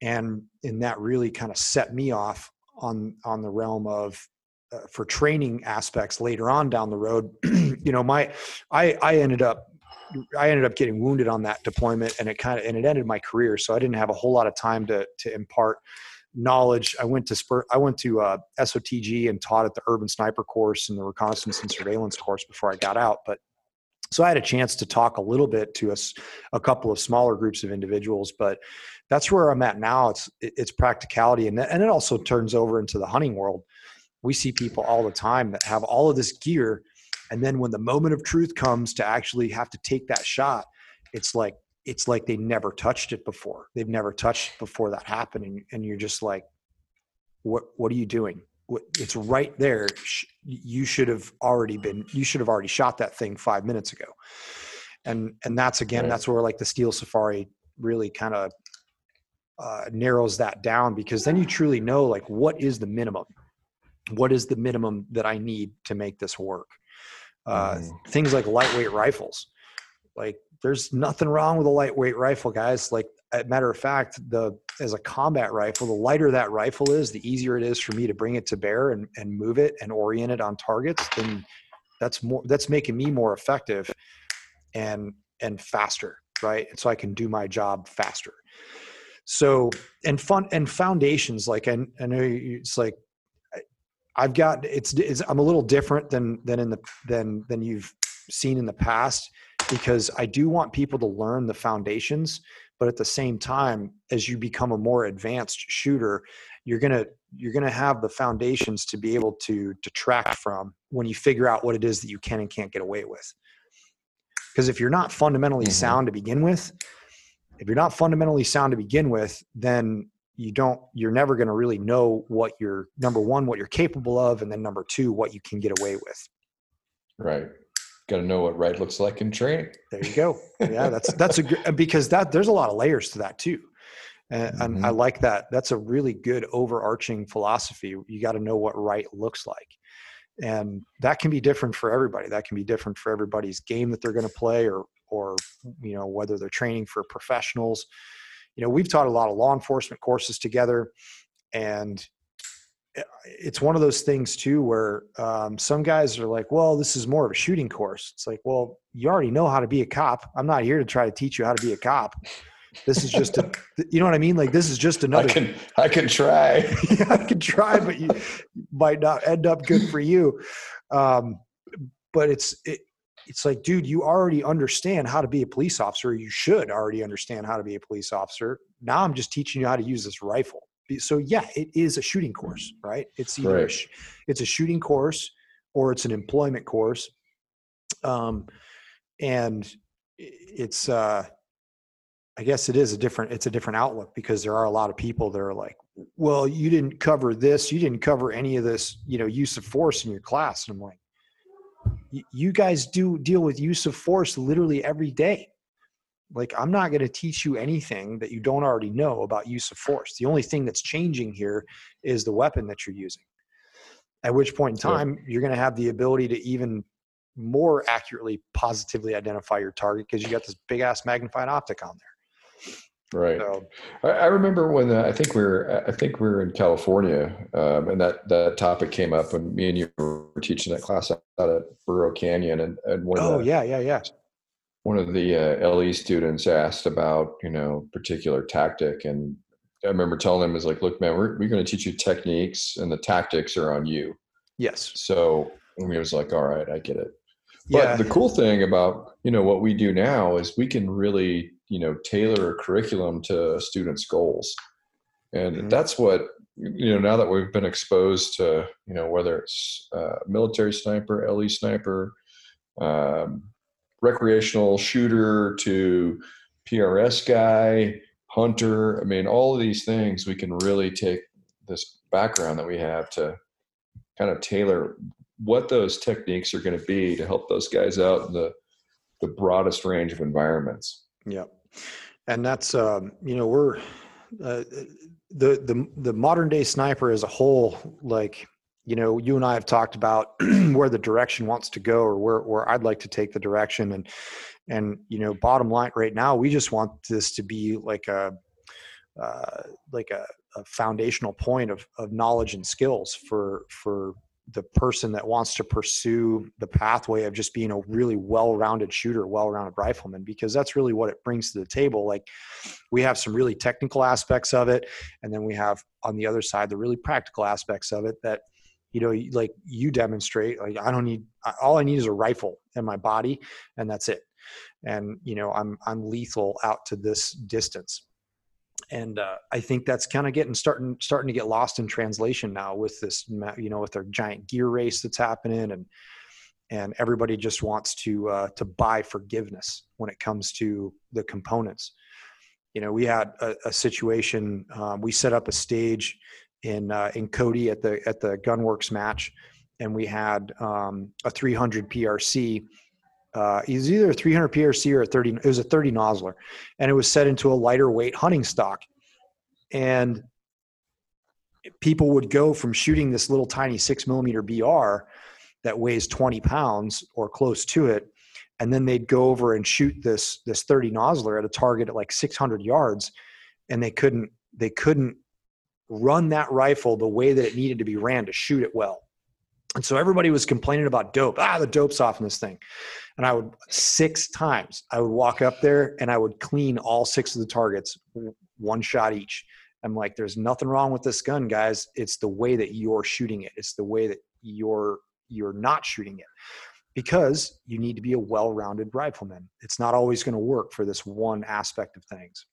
And, and that really kind of set me off on, on the realm of, uh, for training aspects later on down the road. You know, my, I, I ended up, I ended up getting wounded on that deployment, and it kind of, and it ended my career. So I didn't have a whole lot of time to, to impart knowledge. I went to spur, I went to uh S O T G and taught at the urban sniper course and the reconnaissance and surveillance course before I got out. But so I had a chance to talk a little bit to a, a couple of smaller groups of individuals, but that's where I'm at now. It's, it's practicality. And, and it also turns over into the hunting world. We see people all the time that have all of this gear, and then when the moment of truth comes to actually have to take that shot, it's like, it's like they never touched it before. They've never touched it before that happened. And, and you're just like, what, what are you doing? It's right there. You should have already been, you should have already shot that thing five minutes ago. And, and that's, again, that's where, like, the Steel Safari really kind of uh, narrows that down, because then you truly know, like, what is the minimum? What is the minimum that I need to make this work? Uh, mm. Things like lightweight rifles. Like, there's nothing wrong with a lightweight rifle, guys. Like, as a matter of fact, the, as a combat rifle, the lighter that rifle is, the easier it is for me to bring it to bear and, and move it and orient it on targets. Then that's more, that's making me more effective and, and faster. Right. And so I can do my job faster. So, and fun and foundations, like, I, I know you, it's like, I've got, it's, it's, I'm a little different than, than in the, than, than you've seen in the past, because I do want people to learn the foundations, but at the same time, as you become a more advanced shooter, you're going to, you're going to have the foundations to be able to detract from when you figure out what it is that you can and can't get away with. Because if you're not fundamentally mm-hmm. sound to begin with, if you're not fundamentally sound to begin with, then you don't, you're never going to really know what you're, number one, what you're capable of. And then number two, what you can get away with. Right. Got to know what right looks like in training. There you go. Yeah. That's, that's a, because that there's a lot of layers to that too. And, mm-hmm. and I like that. That's a really good overarching philosophy. You got to know what right looks like. And that can be different for everybody. That can be different for everybody's game that they're going to play, or, or, you know, whether they're training for professionals. You know, we've taught a lot of law enforcement courses together, and it's one of those things too, where um, some guys are like, well, this is more of a shooting course. It's like, well, you already know how to be a cop. I'm not here to try to teach you how to be a cop. This is just a, you know what I mean? Like, this is just another, I can, I can try. yeah, I can try, but you might not end up good for you. Um, but it's, it, It's like, dude, you already understand how to be a police officer. You should already understand how to be a police officer. Now I'm just teaching you how to use this rifle. So yeah, it is a shooting course, right? It's either right. A sh- it's a shooting course, or it's an employment course. Um, and it's, uh, I guess it is a different, it's a different outlook, because there are a lot of people that are like, well, you didn't cover this. You didn't cover any of this, you know, use of force in your class. And I'm like, you guys do deal with use of force literally every day. Like, I'm not going to teach you anything that you don't already know about use of force. The only thing that's changing here is the weapon that you're using. At which point in time, yeah. you're going to have the ability to even more accurately, positively identify your target, because you got this big ass magnified optic on there. Right. So, I, I remember when uh, I think we were, I think we were in California, um, and that, that topic came up, and me and you were teaching that class out at Burro Canyon, and, and one. Oh, of the, yeah, yeah, yeah. One of the uh, L E students asked about, you know, particular tactic, and I remember telling him, is like, look, man, we're, we're going to teach you techniques, and the tactics are on you. Yes. So I mean, it was like, all right, I get it. But yeah. the cool thing about, you know, what we do now is we can really, you know, tailor a curriculum to students' goals. And mm-hmm. that's what, you know, now that we've been exposed to, you know, whether it's uh, military sniper, L E sniper, um, recreational shooter to P R S guy, hunter, I mean, all of these things, we can really take this background that we have to kind of tailor what those techniques are going to be to help those guys out in the, the broadest range of environments. Yeah. And that's, um, you know, we're, uh, the, the, the modern day sniper as a whole, like, you know, you and I have talked about where the direction wants to go, or where, where I'd like to take the direction. And, and, you know, bottom line right now, we just want this to be like a, uh, like a, a foundational point of, of knowledge and skills for, for the person that wants to pursue the pathway of just being a really well-rounded shooter, well-rounded rifleman, because that's really what it brings to the table. Like, we have some really technical aspects of it. And then we have on the other side, the really practical aspects of it that, you know, like you demonstrate, like, I don't need, all I need is a rifle in my body, and that's it. And, you know, I'm, I'm lethal out to this distance. And, uh, I think that's kind of getting, starting, starting to get lost in translation now with this, you know, with their giant gear race that's happening, and, and everybody just wants to, uh, to buy forgiveness when it comes to the components. You know, we had a, a situation, um, we set up a stage in, uh, in Cody at the, at the Gunworks match. And we had, um, a three hundred P R C, uh, it was either a three hundred P R C or a thirty, it was a thirty nozzler, and it was set into a lighter weight hunting stock. And people would go from shooting this little tiny six millimeter B R that weighs twenty pounds or close to it. And then they'd go over and shoot this, this thirty nozzler at a target at like six hundred yards. And they couldn't, they couldn't, run that rifle the way that it needed to be ran to shoot it well. And so everybody was complaining about dope. Ah, the dope's off in this thing. And I would, six times, I would walk up there and I would clean all six of the targets, one shot each. I'm like, there's nothing wrong with this gun, guys. It's the way that you're shooting it. It's the way that you're, you're not shooting it, because you need to be a well-rounded rifleman. It's not always going to work for this one aspect of things.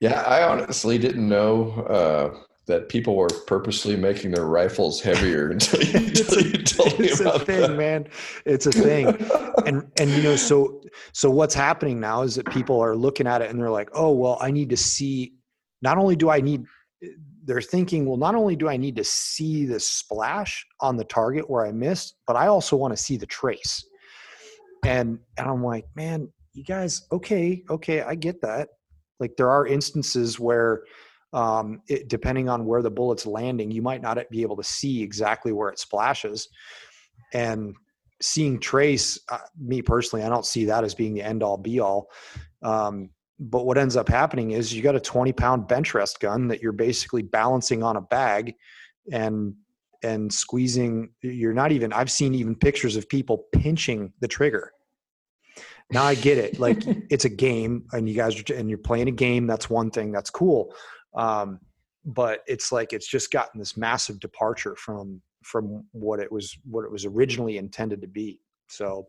Yeah, I honestly didn't know uh, that people were purposely making their rifles heavier until you, until you told me about that. It's a thing, man. It's a thing. And, and you know, so so what's happening now is that people are looking at it and they're like, oh, well, I need to see, not only do I need, they're thinking, well, not only do I need to see the splash on the target where I missed, but I also want to see the trace. And and I'm like, man, you guys, okay, okay, I get that. Like, there are instances where, um, it, depending on where the bullet's landing, you might not be able to see exactly where it splashes. And seeing trace, uh, me personally, I don't see that as being the end all be all. Um, but what ends up happening is you got a twenty pound bench rest gun that you're basically balancing on a bag and, and squeezing. You're not even, I've seen even pictures of people pinching the trigger. Now I get it. Like, it's a game, and you guys are, and you're playing a game. That's one thing. That's cool. Um, but it's like, it's just gotten this massive departure from, from what it was, what it was originally intended to be. So,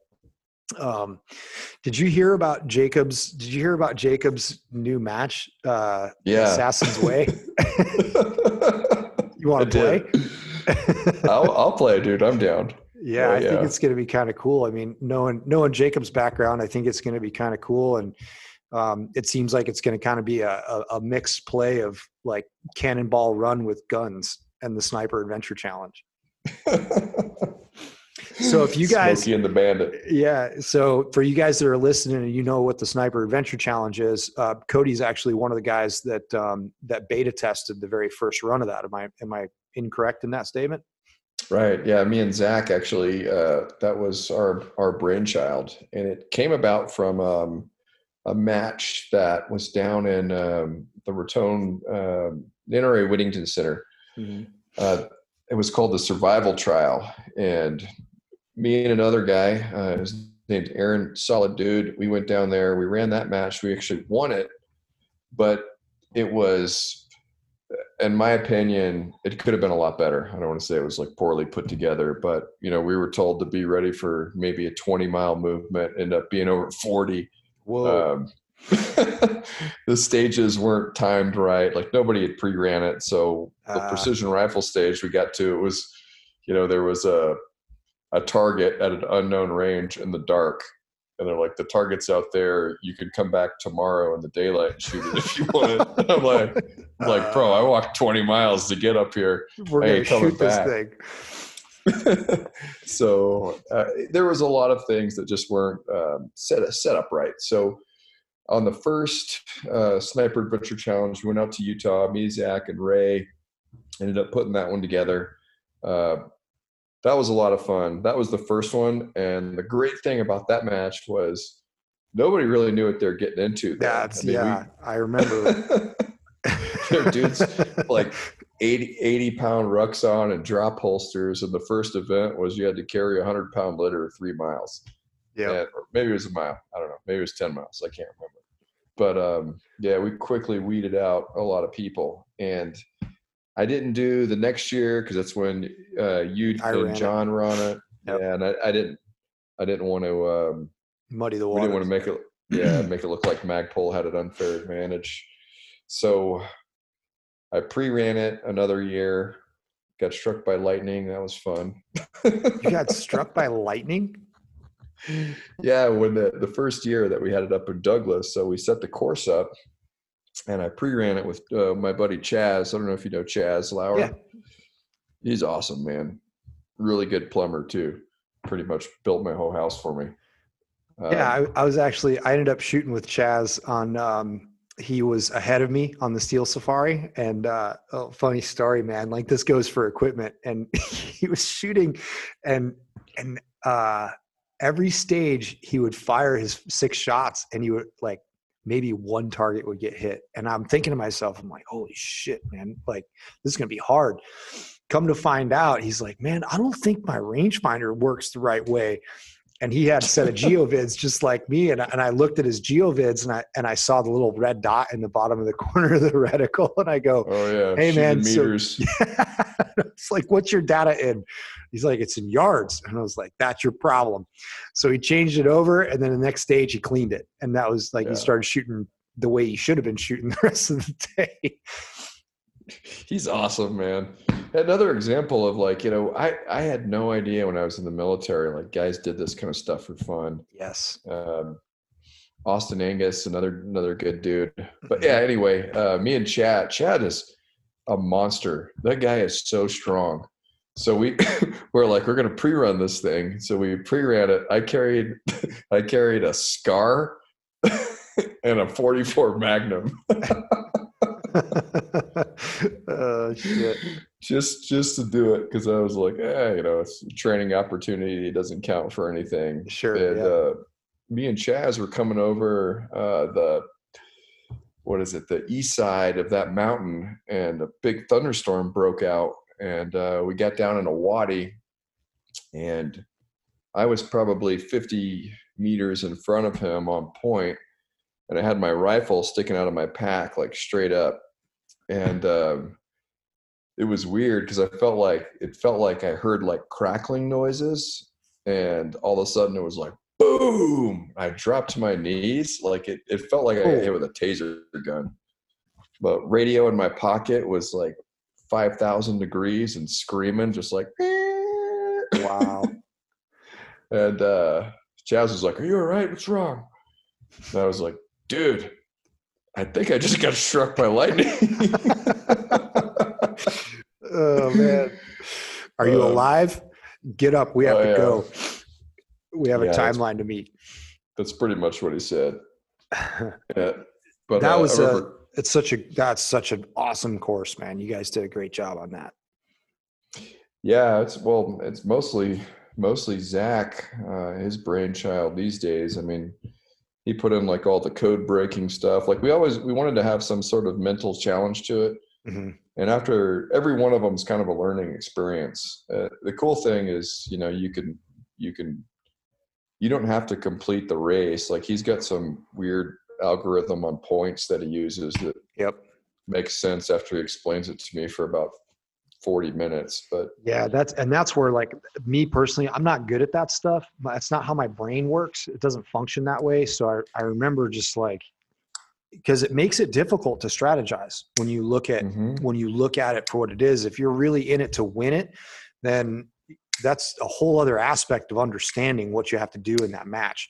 um, did you hear about Jacob's, did you hear about Jacob's new match? Uh, yeah. Assassin's Way. You want to play? I'll, I'll play, dude. I'm down. Yeah, oh, I yeah. think it's going to be kind of cool. I mean, knowing knowing Jacob's background, I think it's going to be kind of cool. And um, it seems like it's going to kind of be a, a, a mixed play of like Cannonball Run with guns and the Sniper Adventure Challenge. So if you guys, Smokey and the Bandit. Yeah. So for you guys that are listening and you know what the Sniper Adventure Challenge is, uh, Cody's actually one of the guys that, um, that beta tested the very first run of that. Am I, am I incorrect in that statement? Right. Yeah. Me and Zach actually, uh, that was our, our brainchild, and it came about from, um, a match that was down in, um, the Raton, um, the N R A Whittington Center. Mm-hmm. Uh, it was called the Survival Trial, and me and another guy, uh, his named Aaron, solid dude. We went down there. We ran that match. We actually won it, but it was, in my opinion, it could have been a lot better. I don't want to say it was like poorly put together, but you know, we were told to be ready for maybe a twenty mile movement, end up being over forty. Whoa. Um, the stages weren't timed right. Like nobody had pre-ran it. So the uh, precision rifle stage we got to, it was, you know, there was a, a target at an unknown range in the dark. And they're like, the target's out there. You could come back tomorrow in the daylight and shoot it if you want. I'm like, I'm like, bro, I walked twenty miles to get up here. We're going to shoot back. This thing. So uh, there was a lot of things that just weren't um, set, set up right. So on the first uh, Sniper Adventure Challenge, we went out to Utah. Me, Zach, and Ray ended up putting that one together. Uh, That was a lot of fun. That was the first one. And the great thing about that match was nobody really knew what they're getting into. That's I mean, yeah, we, I remember. There are dudes like eighty, eighty pound rucks on and drop holsters. And the first event was you had to carry a hundred pound litter three miles. Yeah. Or maybe it was a mile. I don't know. Maybe it was ten miles. I can't remember. But um, yeah, we quickly weeded out a lot of people. And I didn't do the next year because that's when uh, you and John were on it, yep. Yeah, and I, I didn't, I didn't want to um, muddy the water. I didn't want to make it, yeah, make it look like Magpul had an unfair advantage. So I pre-ran it another year. Got struck by lightning. That was fun. You got struck by lightning? Yeah, when the the first year that we had it up in Douglas, so we set the course up. And I pre-ran it with uh, my buddy Chaz. I don't know if you know Chaz Lauer. Yeah. He's awesome, man. Really good plumber, too. Pretty much built my whole house for me. Um, yeah, I, I was actually – I ended up shooting with Chaz on um, – he was ahead of me on the Steel Safari. And uh, oh, funny story, man. Like, this goes for equipment. And he was shooting and and uh, every stage he would fire his six shots and he would, like, maybe one target would get hit. And I'm thinking to myself, I'm like, holy shit, man, like this is going to be hard. Come to find out, he's like, man, I don't think my rangefinder works the right way. And he had a set of GeoVids just like me. And I, and I looked at his GeoVids and I, and I saw the little red dot in the bottom of the corner of the reticle. And I go, oh yeah, hey man, so, yeah. It's like, what's your data in? He's like, it's in yards. And I was like, that's your problem. So he changed it over. And then the next stage he cleaned it. And that was like, yeah. He started shooting the way he should have been shooting the rest of the day. He's awesome, man. Another example of like, you know, I, I had no idea when I was in the military, like guys did this kind of stuff for fun. Yes. Um, Austin Angus, another, another good dude, but yeah, anyway, uh, me and Chad, Chad is a monster. That guy is so strong. So we we're like, we're going to pre-run this thing. So we pre-ran it. I carried, I carried a Scar and a forty-four Magnum. Oh shit. Just just to do it because I was like, eh, you know, it's a training opportunity, it doesn't count for anything. Sure. And yeah. uh, me and Chaz were coming over uh, the what is it, the east side of that mountain, and a big thunderstorm broke out, and uh, we got down in a wadi, and I was probably fifty meters in front of him on point. And I had my rifle sticking out of my pack, like straight up. And um, it was weird because I felt like it felt like I heard like crackling noises. And all of a sudden it was like, boom, I dropped to my knees. Like it, it felt like I got hit with a taser gun. But radio in my pocket was like five thousand degrees and screaming, just like, wow. And uh, Chaz was like, "Are you all right? What's wrong?" And I was like, "Dude, I think I just got struck by lightning." Oh, man. Are you um, alive? Get up. We have oh, to yeah. go. We have yeah, a timeline to meet. That's pretty much what he said. Yeah. But that uh, was a, it's such a, that's such an awesome course, man. You guys did a great job on that. Yeah. It's, well, it's mostly, mostly Zach, uh, his brainchild these days. I mean, he put in like all the code breaking stuff. Like we always, we wanted to have some sort of mental challenge to it. Mm-hmm. And after every one of them is kind of a learning experience. Uh, the cool thing is, you know, you can, you can, you don't have to complete the race. Like he's got some weird algorithm on points that he uses that yep. makes sense after he explains it to me for about forty minutes. But yeah, that's, and that's where like me personally, I'm not good at that stuff. That's not how my brain works. It doesn't function that way. So I, I remember just like, because it makes it difficult to strategize when you look at, mm-hmm. when you look at it for what it is. If you're really in it to win it, then that's a whole other aspect of understanding what you have to do in that match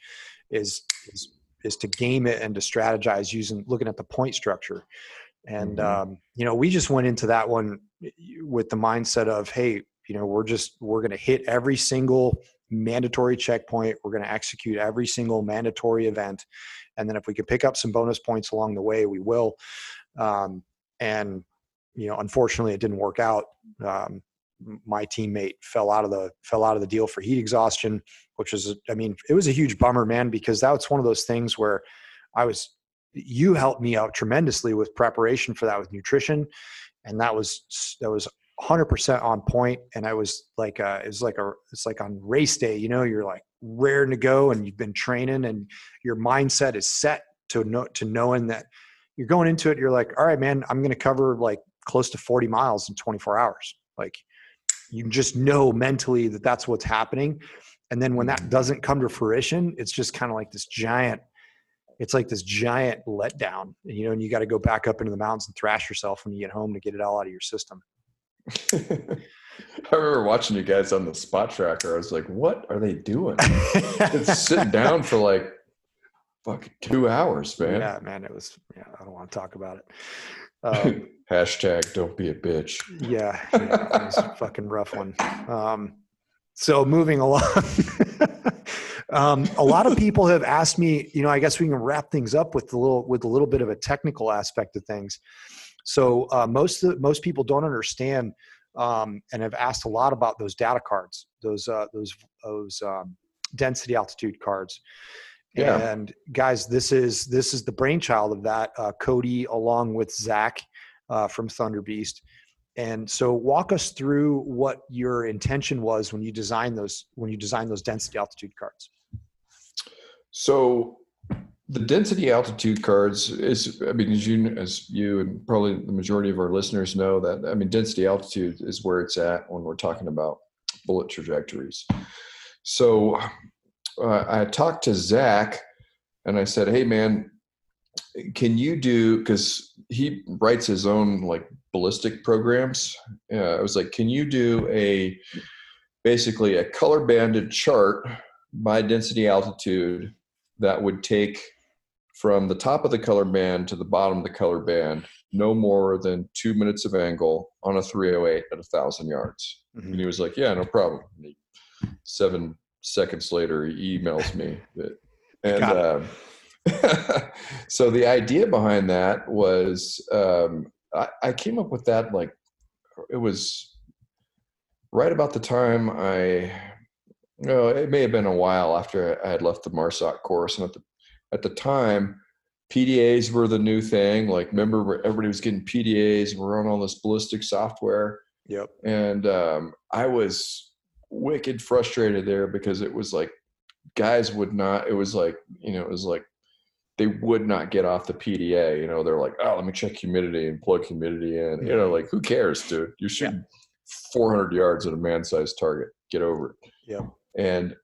is, is is to game it and to strategize using, looking at the point structure. And, mm-hmm. um, you know, we just went into that one with the mindset of, hey, you know, we're just, we're going to hit every single mandatory checkpoint. We're going to execute every single mandatory event. And then if we can pick up some bonus points along the way, we will. Um, and, you know, unfortunately it didn't work out. Um, my teammate fell out of the, fell out of the deal for heat exhaustion, which is, I mean, it was a huge bummer, man, because that's one of those things where I was, you helped me out tremendously with preparation for that, with nutrition. And that was, that was one hundred percent on point. And I was like, uh, it was like a, it's like on race day, you know, you're like raring to go and you've been training and your mindset is set to know, to knowing that you're going into it. You're like, all right, man, I'm going to cover like close to forty miles in twenty-four hours. Like, you just know mentally that that's what's happening. And then when that doesn't come to fruition, it's just kind of like this giant, it's like this giant letdown, you know, and you got to go back up into the mountains and thrash yourself when you get home to get it all out of your system. I remember watching you guys on the spot tracker. I was like, what are they doing? It's sitting down for like fucking two hours, man. Yeah, man. It was, yeah, I don't want to talk about it. Um, Hashtag don't be a bitch. Yeah, yeah, that was a fucking rough one. Um, so moving along, um, a lot of people have asked me, you know, I guess we can wrap things up with a little, with a little bit of a technical aspect of things. So uh, most of the, most people don't understand um, and have asked a lot about those data cards, those uh, those those um, density altitude cards. Yeah. And guys, this is this is the brainchild of that, uh, Cody, along with Zach uh, from Thunder Beast. And so, walk us through what your intention was when you designed those when you designed those density altitude cards. So, the density altitude cards is, I mean, as you as you and probably the majority of our listeners know that, I mean, density altitude is where it's at when we're talking about bullet trajectories. So. Uh, I talked to Zach and I said, "Hey man, can you do, cause he writes his own like ballistic programs." Uh, I was like, "Can you do a, basically a color banded chart by density altitude that would take from the top of the color band to the bottom of the color band, no more than two minutes of angle on a three oh eight at a thousand yards. Mm-hmm. And he was like, "Yeah, no problem." And he, seven seconds later, he emails me. And um, so the idea behind that was, um, I, I came up with that, like, it was right about the time I, you know, it may have been a while after I had left the MARSOC course. And at the, at the time, P D As were the new thing. Like, remember, everybody was getting P D As. We're on all this ballistic software. Yep. And um, I was wicked frustrated there because it was like guys would not, it was like, you know, it was like they would not get off the P D A. You know, they're like, "Oh, let me check humidity and plug humidity in." You know, like, who cares, dude? You're shooting yeah. four hundred yards at a man-sized target. Get over it. Yeah. And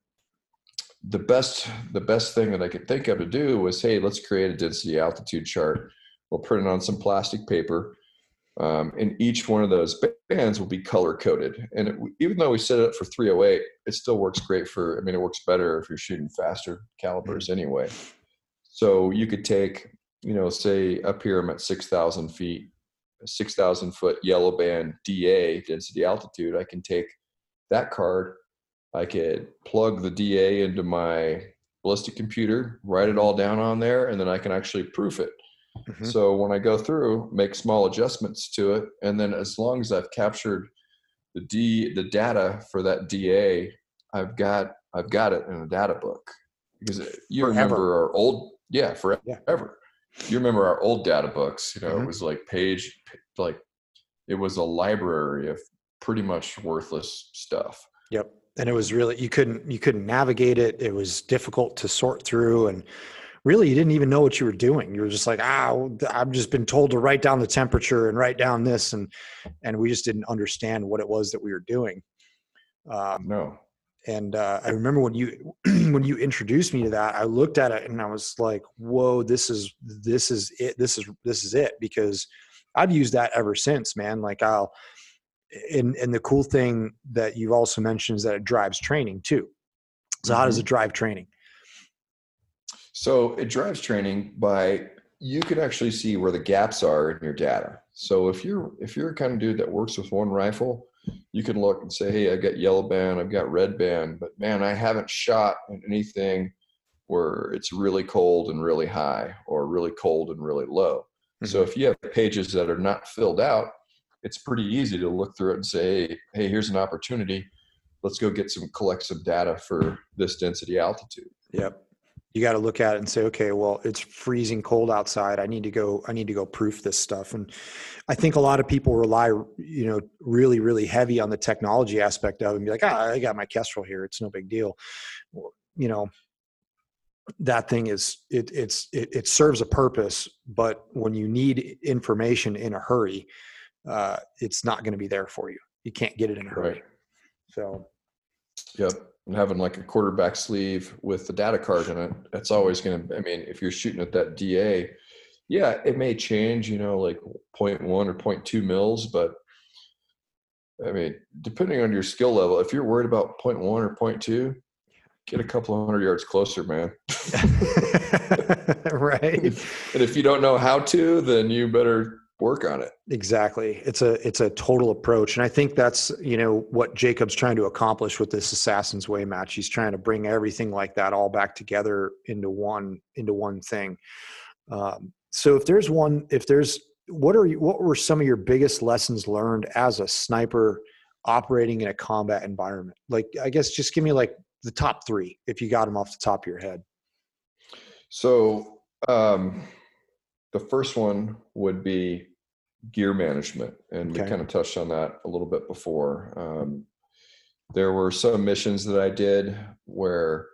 the best, the best thing that I could think of to do was, "Hey, let's create a density altitude chart. We'll print it on some plastic paper. Um, and each one of those bands will be color coded. And it, even though we set it up for three oh eight, it still works great for, I mean, it works better if you're shooting faster calibers anyway. So you could take, you know, say up here I'm at six thousand feet, six thousand foot yellow band D A, density altitude. I can take that card. I could plug the D A into my ballistic computer, write it all down on there, and then I can actually proof it. Mm-hmm. So when I go through, make small adjustments to it, and then as long as I've captured the D, the data for that D A, I've got I've got it in a data book. Because you forever. remember our old yeah forever. Yeah. You remember our old data books? You know, mm-hmm. It was like page like it was a library of pretty much worthless stuff. Yep, and it was really you couldn't you couldn't navigate it. It was difficult to sort through and. Really, you didn't even know what you were doing. You were just like, ah, I've just been told to write down the temperature and write down this. And, and we just didn't understand what it was that we were doing. Um, no. And uh, I remember when you, when you introduced me to that, I looked at it and I was like, whoa, this is, this is it. This is, this is it. Because I've used that ever since, man. Like I'll, and, and the cool thing that you've also mentioned is that it drives training too. So mm-hmm. How does it drive training? So it drives training by, you can actually see where the gaps are in your data. So if you're, if you're a kind of dude that works with one rifle, you can look and say, hey, I've got yellow band, I've got red band, but man, I haven't shot in anything where it's really cold and really high or really cold and really low. Mm-hmm. So if you have pages that are not filled out, it's pretty easy to look through it and say, hey, hey, here's an opportunity. Let's go get some, collect some data for this density altitude. Yep. You got to look at it and say, okay, well, it's freezing cold outside. I need to go, I need to go proof this stuff. And I think a lot of people rely, you know, really, really heavy on the technology aspect of it and be like, ah, I got my Kestrel here. It's no big deal. You know, that thing is, it, it's, it, it serves a purpose, but when you need information in a hurry, uh, it's not going to be there for you. You can't get it in a hurry. Right. So. Yep. And having like a quarterback sleeve with the data card in it, that's always going to, I mean, if you're shooting at that D A, yeah, it may change, you know, like zero point one or zero point two mils, but I mean, depending on your skill level, if you're worried about zero point one or zero point two, get a couple hundred yards closer, man. Right. And if you don't know how to, then you better work on it. Exactly. It's a, it's a total approach. And I think that's, you know, what Jacob's trying to accomplish with this Assassin's Way match. He's trying to bring everything like that all back together into one, into one thing. Um, so if there's one, if there's, what are you, what were some of your biggest lessons learned as a sniper operating in a combat environment? Like, I guess just give me like the top three, if you got them off the top of your head. So, um, the first one would be gear management. And okay. We kind of touched on that a little bit before. Um, there were some missions that I did where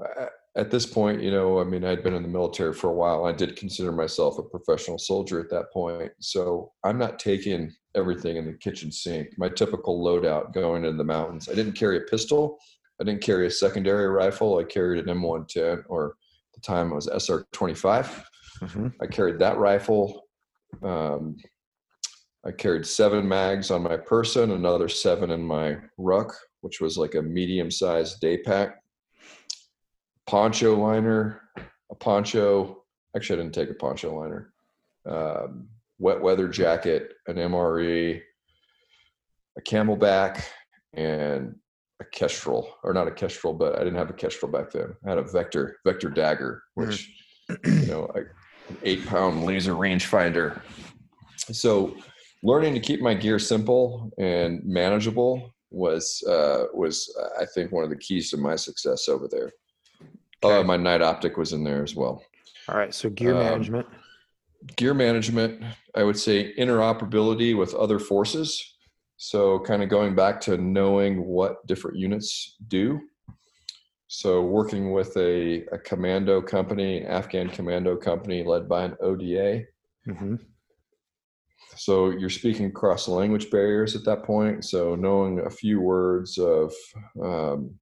I, at this point, you know, I mean, I'd been in the military for a while. I did consider myself a professional soldier at that point. So I'm not taking everything in the kitchen sink, my typical loadout going into the mountains. I didn't carry a pistol. I didn't carry a secondary rifle. I carried an M one ten, or at the time it was S R twenty-five. Mm-hmm. I carried that rifle. Um, I carried seven mags on my person, another seven in my ruck, which was like a medium-sized day pack. Poncho liner, a poncho. Actually, I didn't take a poncho liner. Um, wet weather jacket, an M R E, a Camelback, and a Kestrel. Or not a Kestrel, but I didn't have a Kestrel back then. I had a Vector, Vector Dagger, which, mm-hmm. you know, I... an eight pound laser rangefinder. So learning to keep my gear simple and manageable was, uh, was uh, I think one of the keys to my success over there. Okay. Uh, my night optic was in there as well. All right. So gear um, management, gear management, I would say interoperability with other forces. So kind of going back to knowing what different units do. So working with a, a commando company, an Afghan commando company led by an O D A. Mm-hmm. So you're speaking across language barriers at that point. So knowing a few words of um,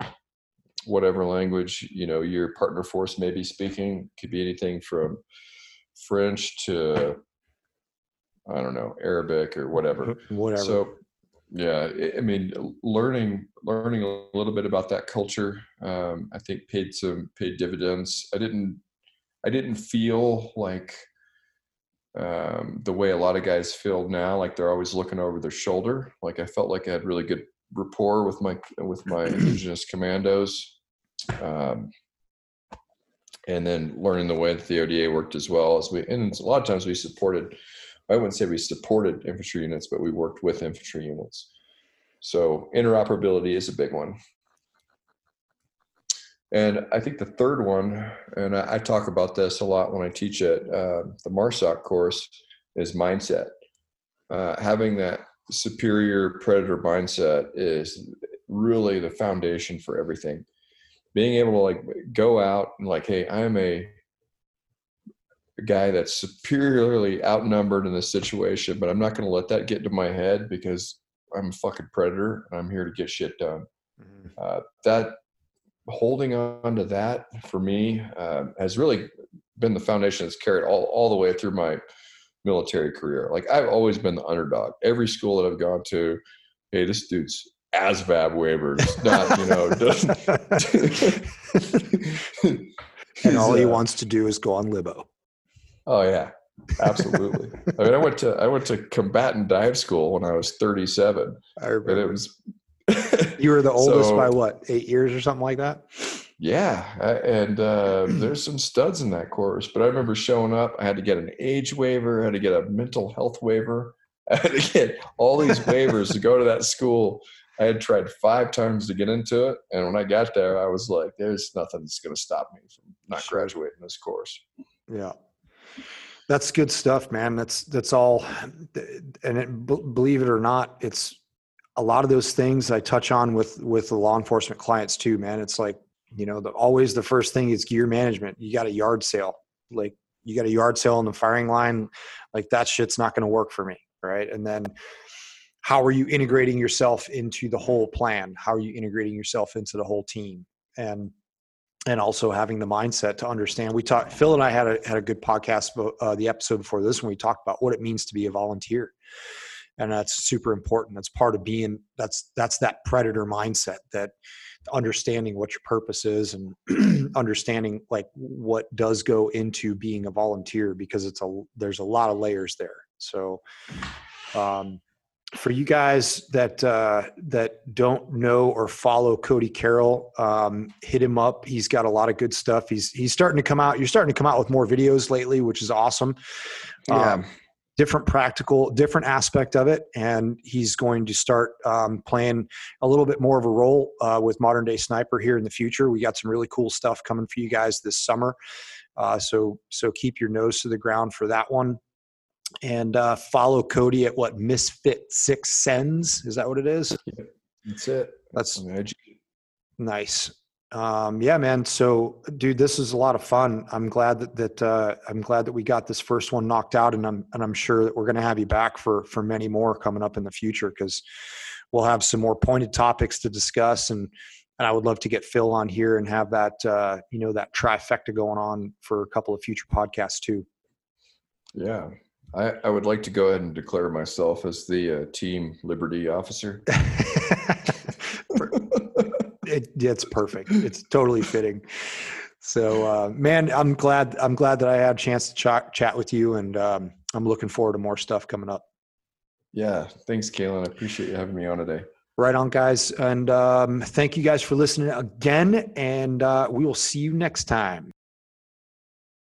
whatever language, you know, your partner force may be speaking, could be anything from French to I don't know, Arabic or whatever. Whatever. So, yeah, I mean, learning learning a little bit about that culture, um, I think paid some paid dividends. I didn't I didn't feel like um, the way a lot of guys feel now, like they're always looking over their shoulder. Like I felt like I had really good rapport with my with my indigenous commandos, um, and then learning the way that the O D A worked as well as we. And a lot of times we supported. I wouldn't say we supported infantry units, but we worked with infantry units. So interoperability is a big one. And I think the third one, and I, I talk about this a lot when I teach it, uh, the MARSOC course, is mindset. Uh, having that superior predator mindset is really the foundation for everything. Being able to like go out and like, hey, I'm a guy that's superiorly outnumbered in this situation, but I'm not going to let that get into my head because I'm a fucking predator and I'm here to get shit done. Mm-hmm. Uh, that holding on to that for me uh, has really been the foundation that's carried all, all the way through my military career. Like I've always been the underdog. Every school that I've gone to, hey, this dude's ASVAB waivers, not, you know, doesn't. And all he uh, wants to do is go on libo. Oh yeah, absolutely. I mean, I went to I went to combatant dive school when I was thirty-seven. I remember. It was. You were the oldest so, by what, eight years or something like that? Yeah, I, and uh, there's some studs in that course. But I remember showing up. I had to get an age waiver. I had to get a mental health waiver. I had to get all these waivers to go to that school. I had tried five times to get into it, and when I got there, I was like, "There's nothing that's going to stop me from not graduating this course." Yeah. That's good stuff, man. That's, that's all. And it, b- believe it or not, it's a lot of those things I touch on with, with the law enforcement clients too, man. It's like, you know, the, always the first thing is gear management. You got a yard sale, like you got a yard sale on the firing line. Like that shit's not going to work for me. Right. And then how are you integrating yourself into the whole plan? How are you integrating yourself into the whole team? And, And also having the mindset to understand. We talked. Phil and I had a had a good podcast. Uh, the episode before this, when we talked about what it means to be a volunteer, and that's super important. That's part of being. That's that's that predator mindset. That understanding what your purpose is and understanding like what does go into being a volunteer, because it's a there's a lot of layers there. So, um, for you guys that uh, that don't know or follow Cody Carroll, um, hit him up. He's got a lot of good stuff. He's he's starting to come out. You're starting to come out with more videos lately, which is awesome. Yeah. Um, different practical, different aspect of it, and he's going to start um, playing a little bit more of a role uh, with Modern Day Sniper here in the future. We got some really cool stuff coming for you guys this summer. Uh, so so keep your nose to the ground for that one. And uh, follow Cody at what, Misfit Six Sends? Is that what it is? That's it. That's nice. Um, yeah, man. So, dude, this is a lot of fun. I'm glad that that uh, I'm glad that we got this first one knocked out, and I'm and I'm sure that we're going to have you back for for many more coming up in the future, because we'll have some more pointed topics to discuss, and and I would love to get Phil on here and have that uh, you know, that trifecta going on for a couple of future podcasts too. Yeah. I, I would like to go ahead and declare myself as the uh, Team Liberty officer. it, it's perfect. It's totally fitting. So, uh, man, I'm glad. I'm glad that I had a chance to ch- chat with you, and um, I'm looking forward to more stuff coming up. Yeah, thanks, Kalen. I appreciate you having me on today. Right on, guys, and um, thank you guys for listening again. And uh, we will see you next time.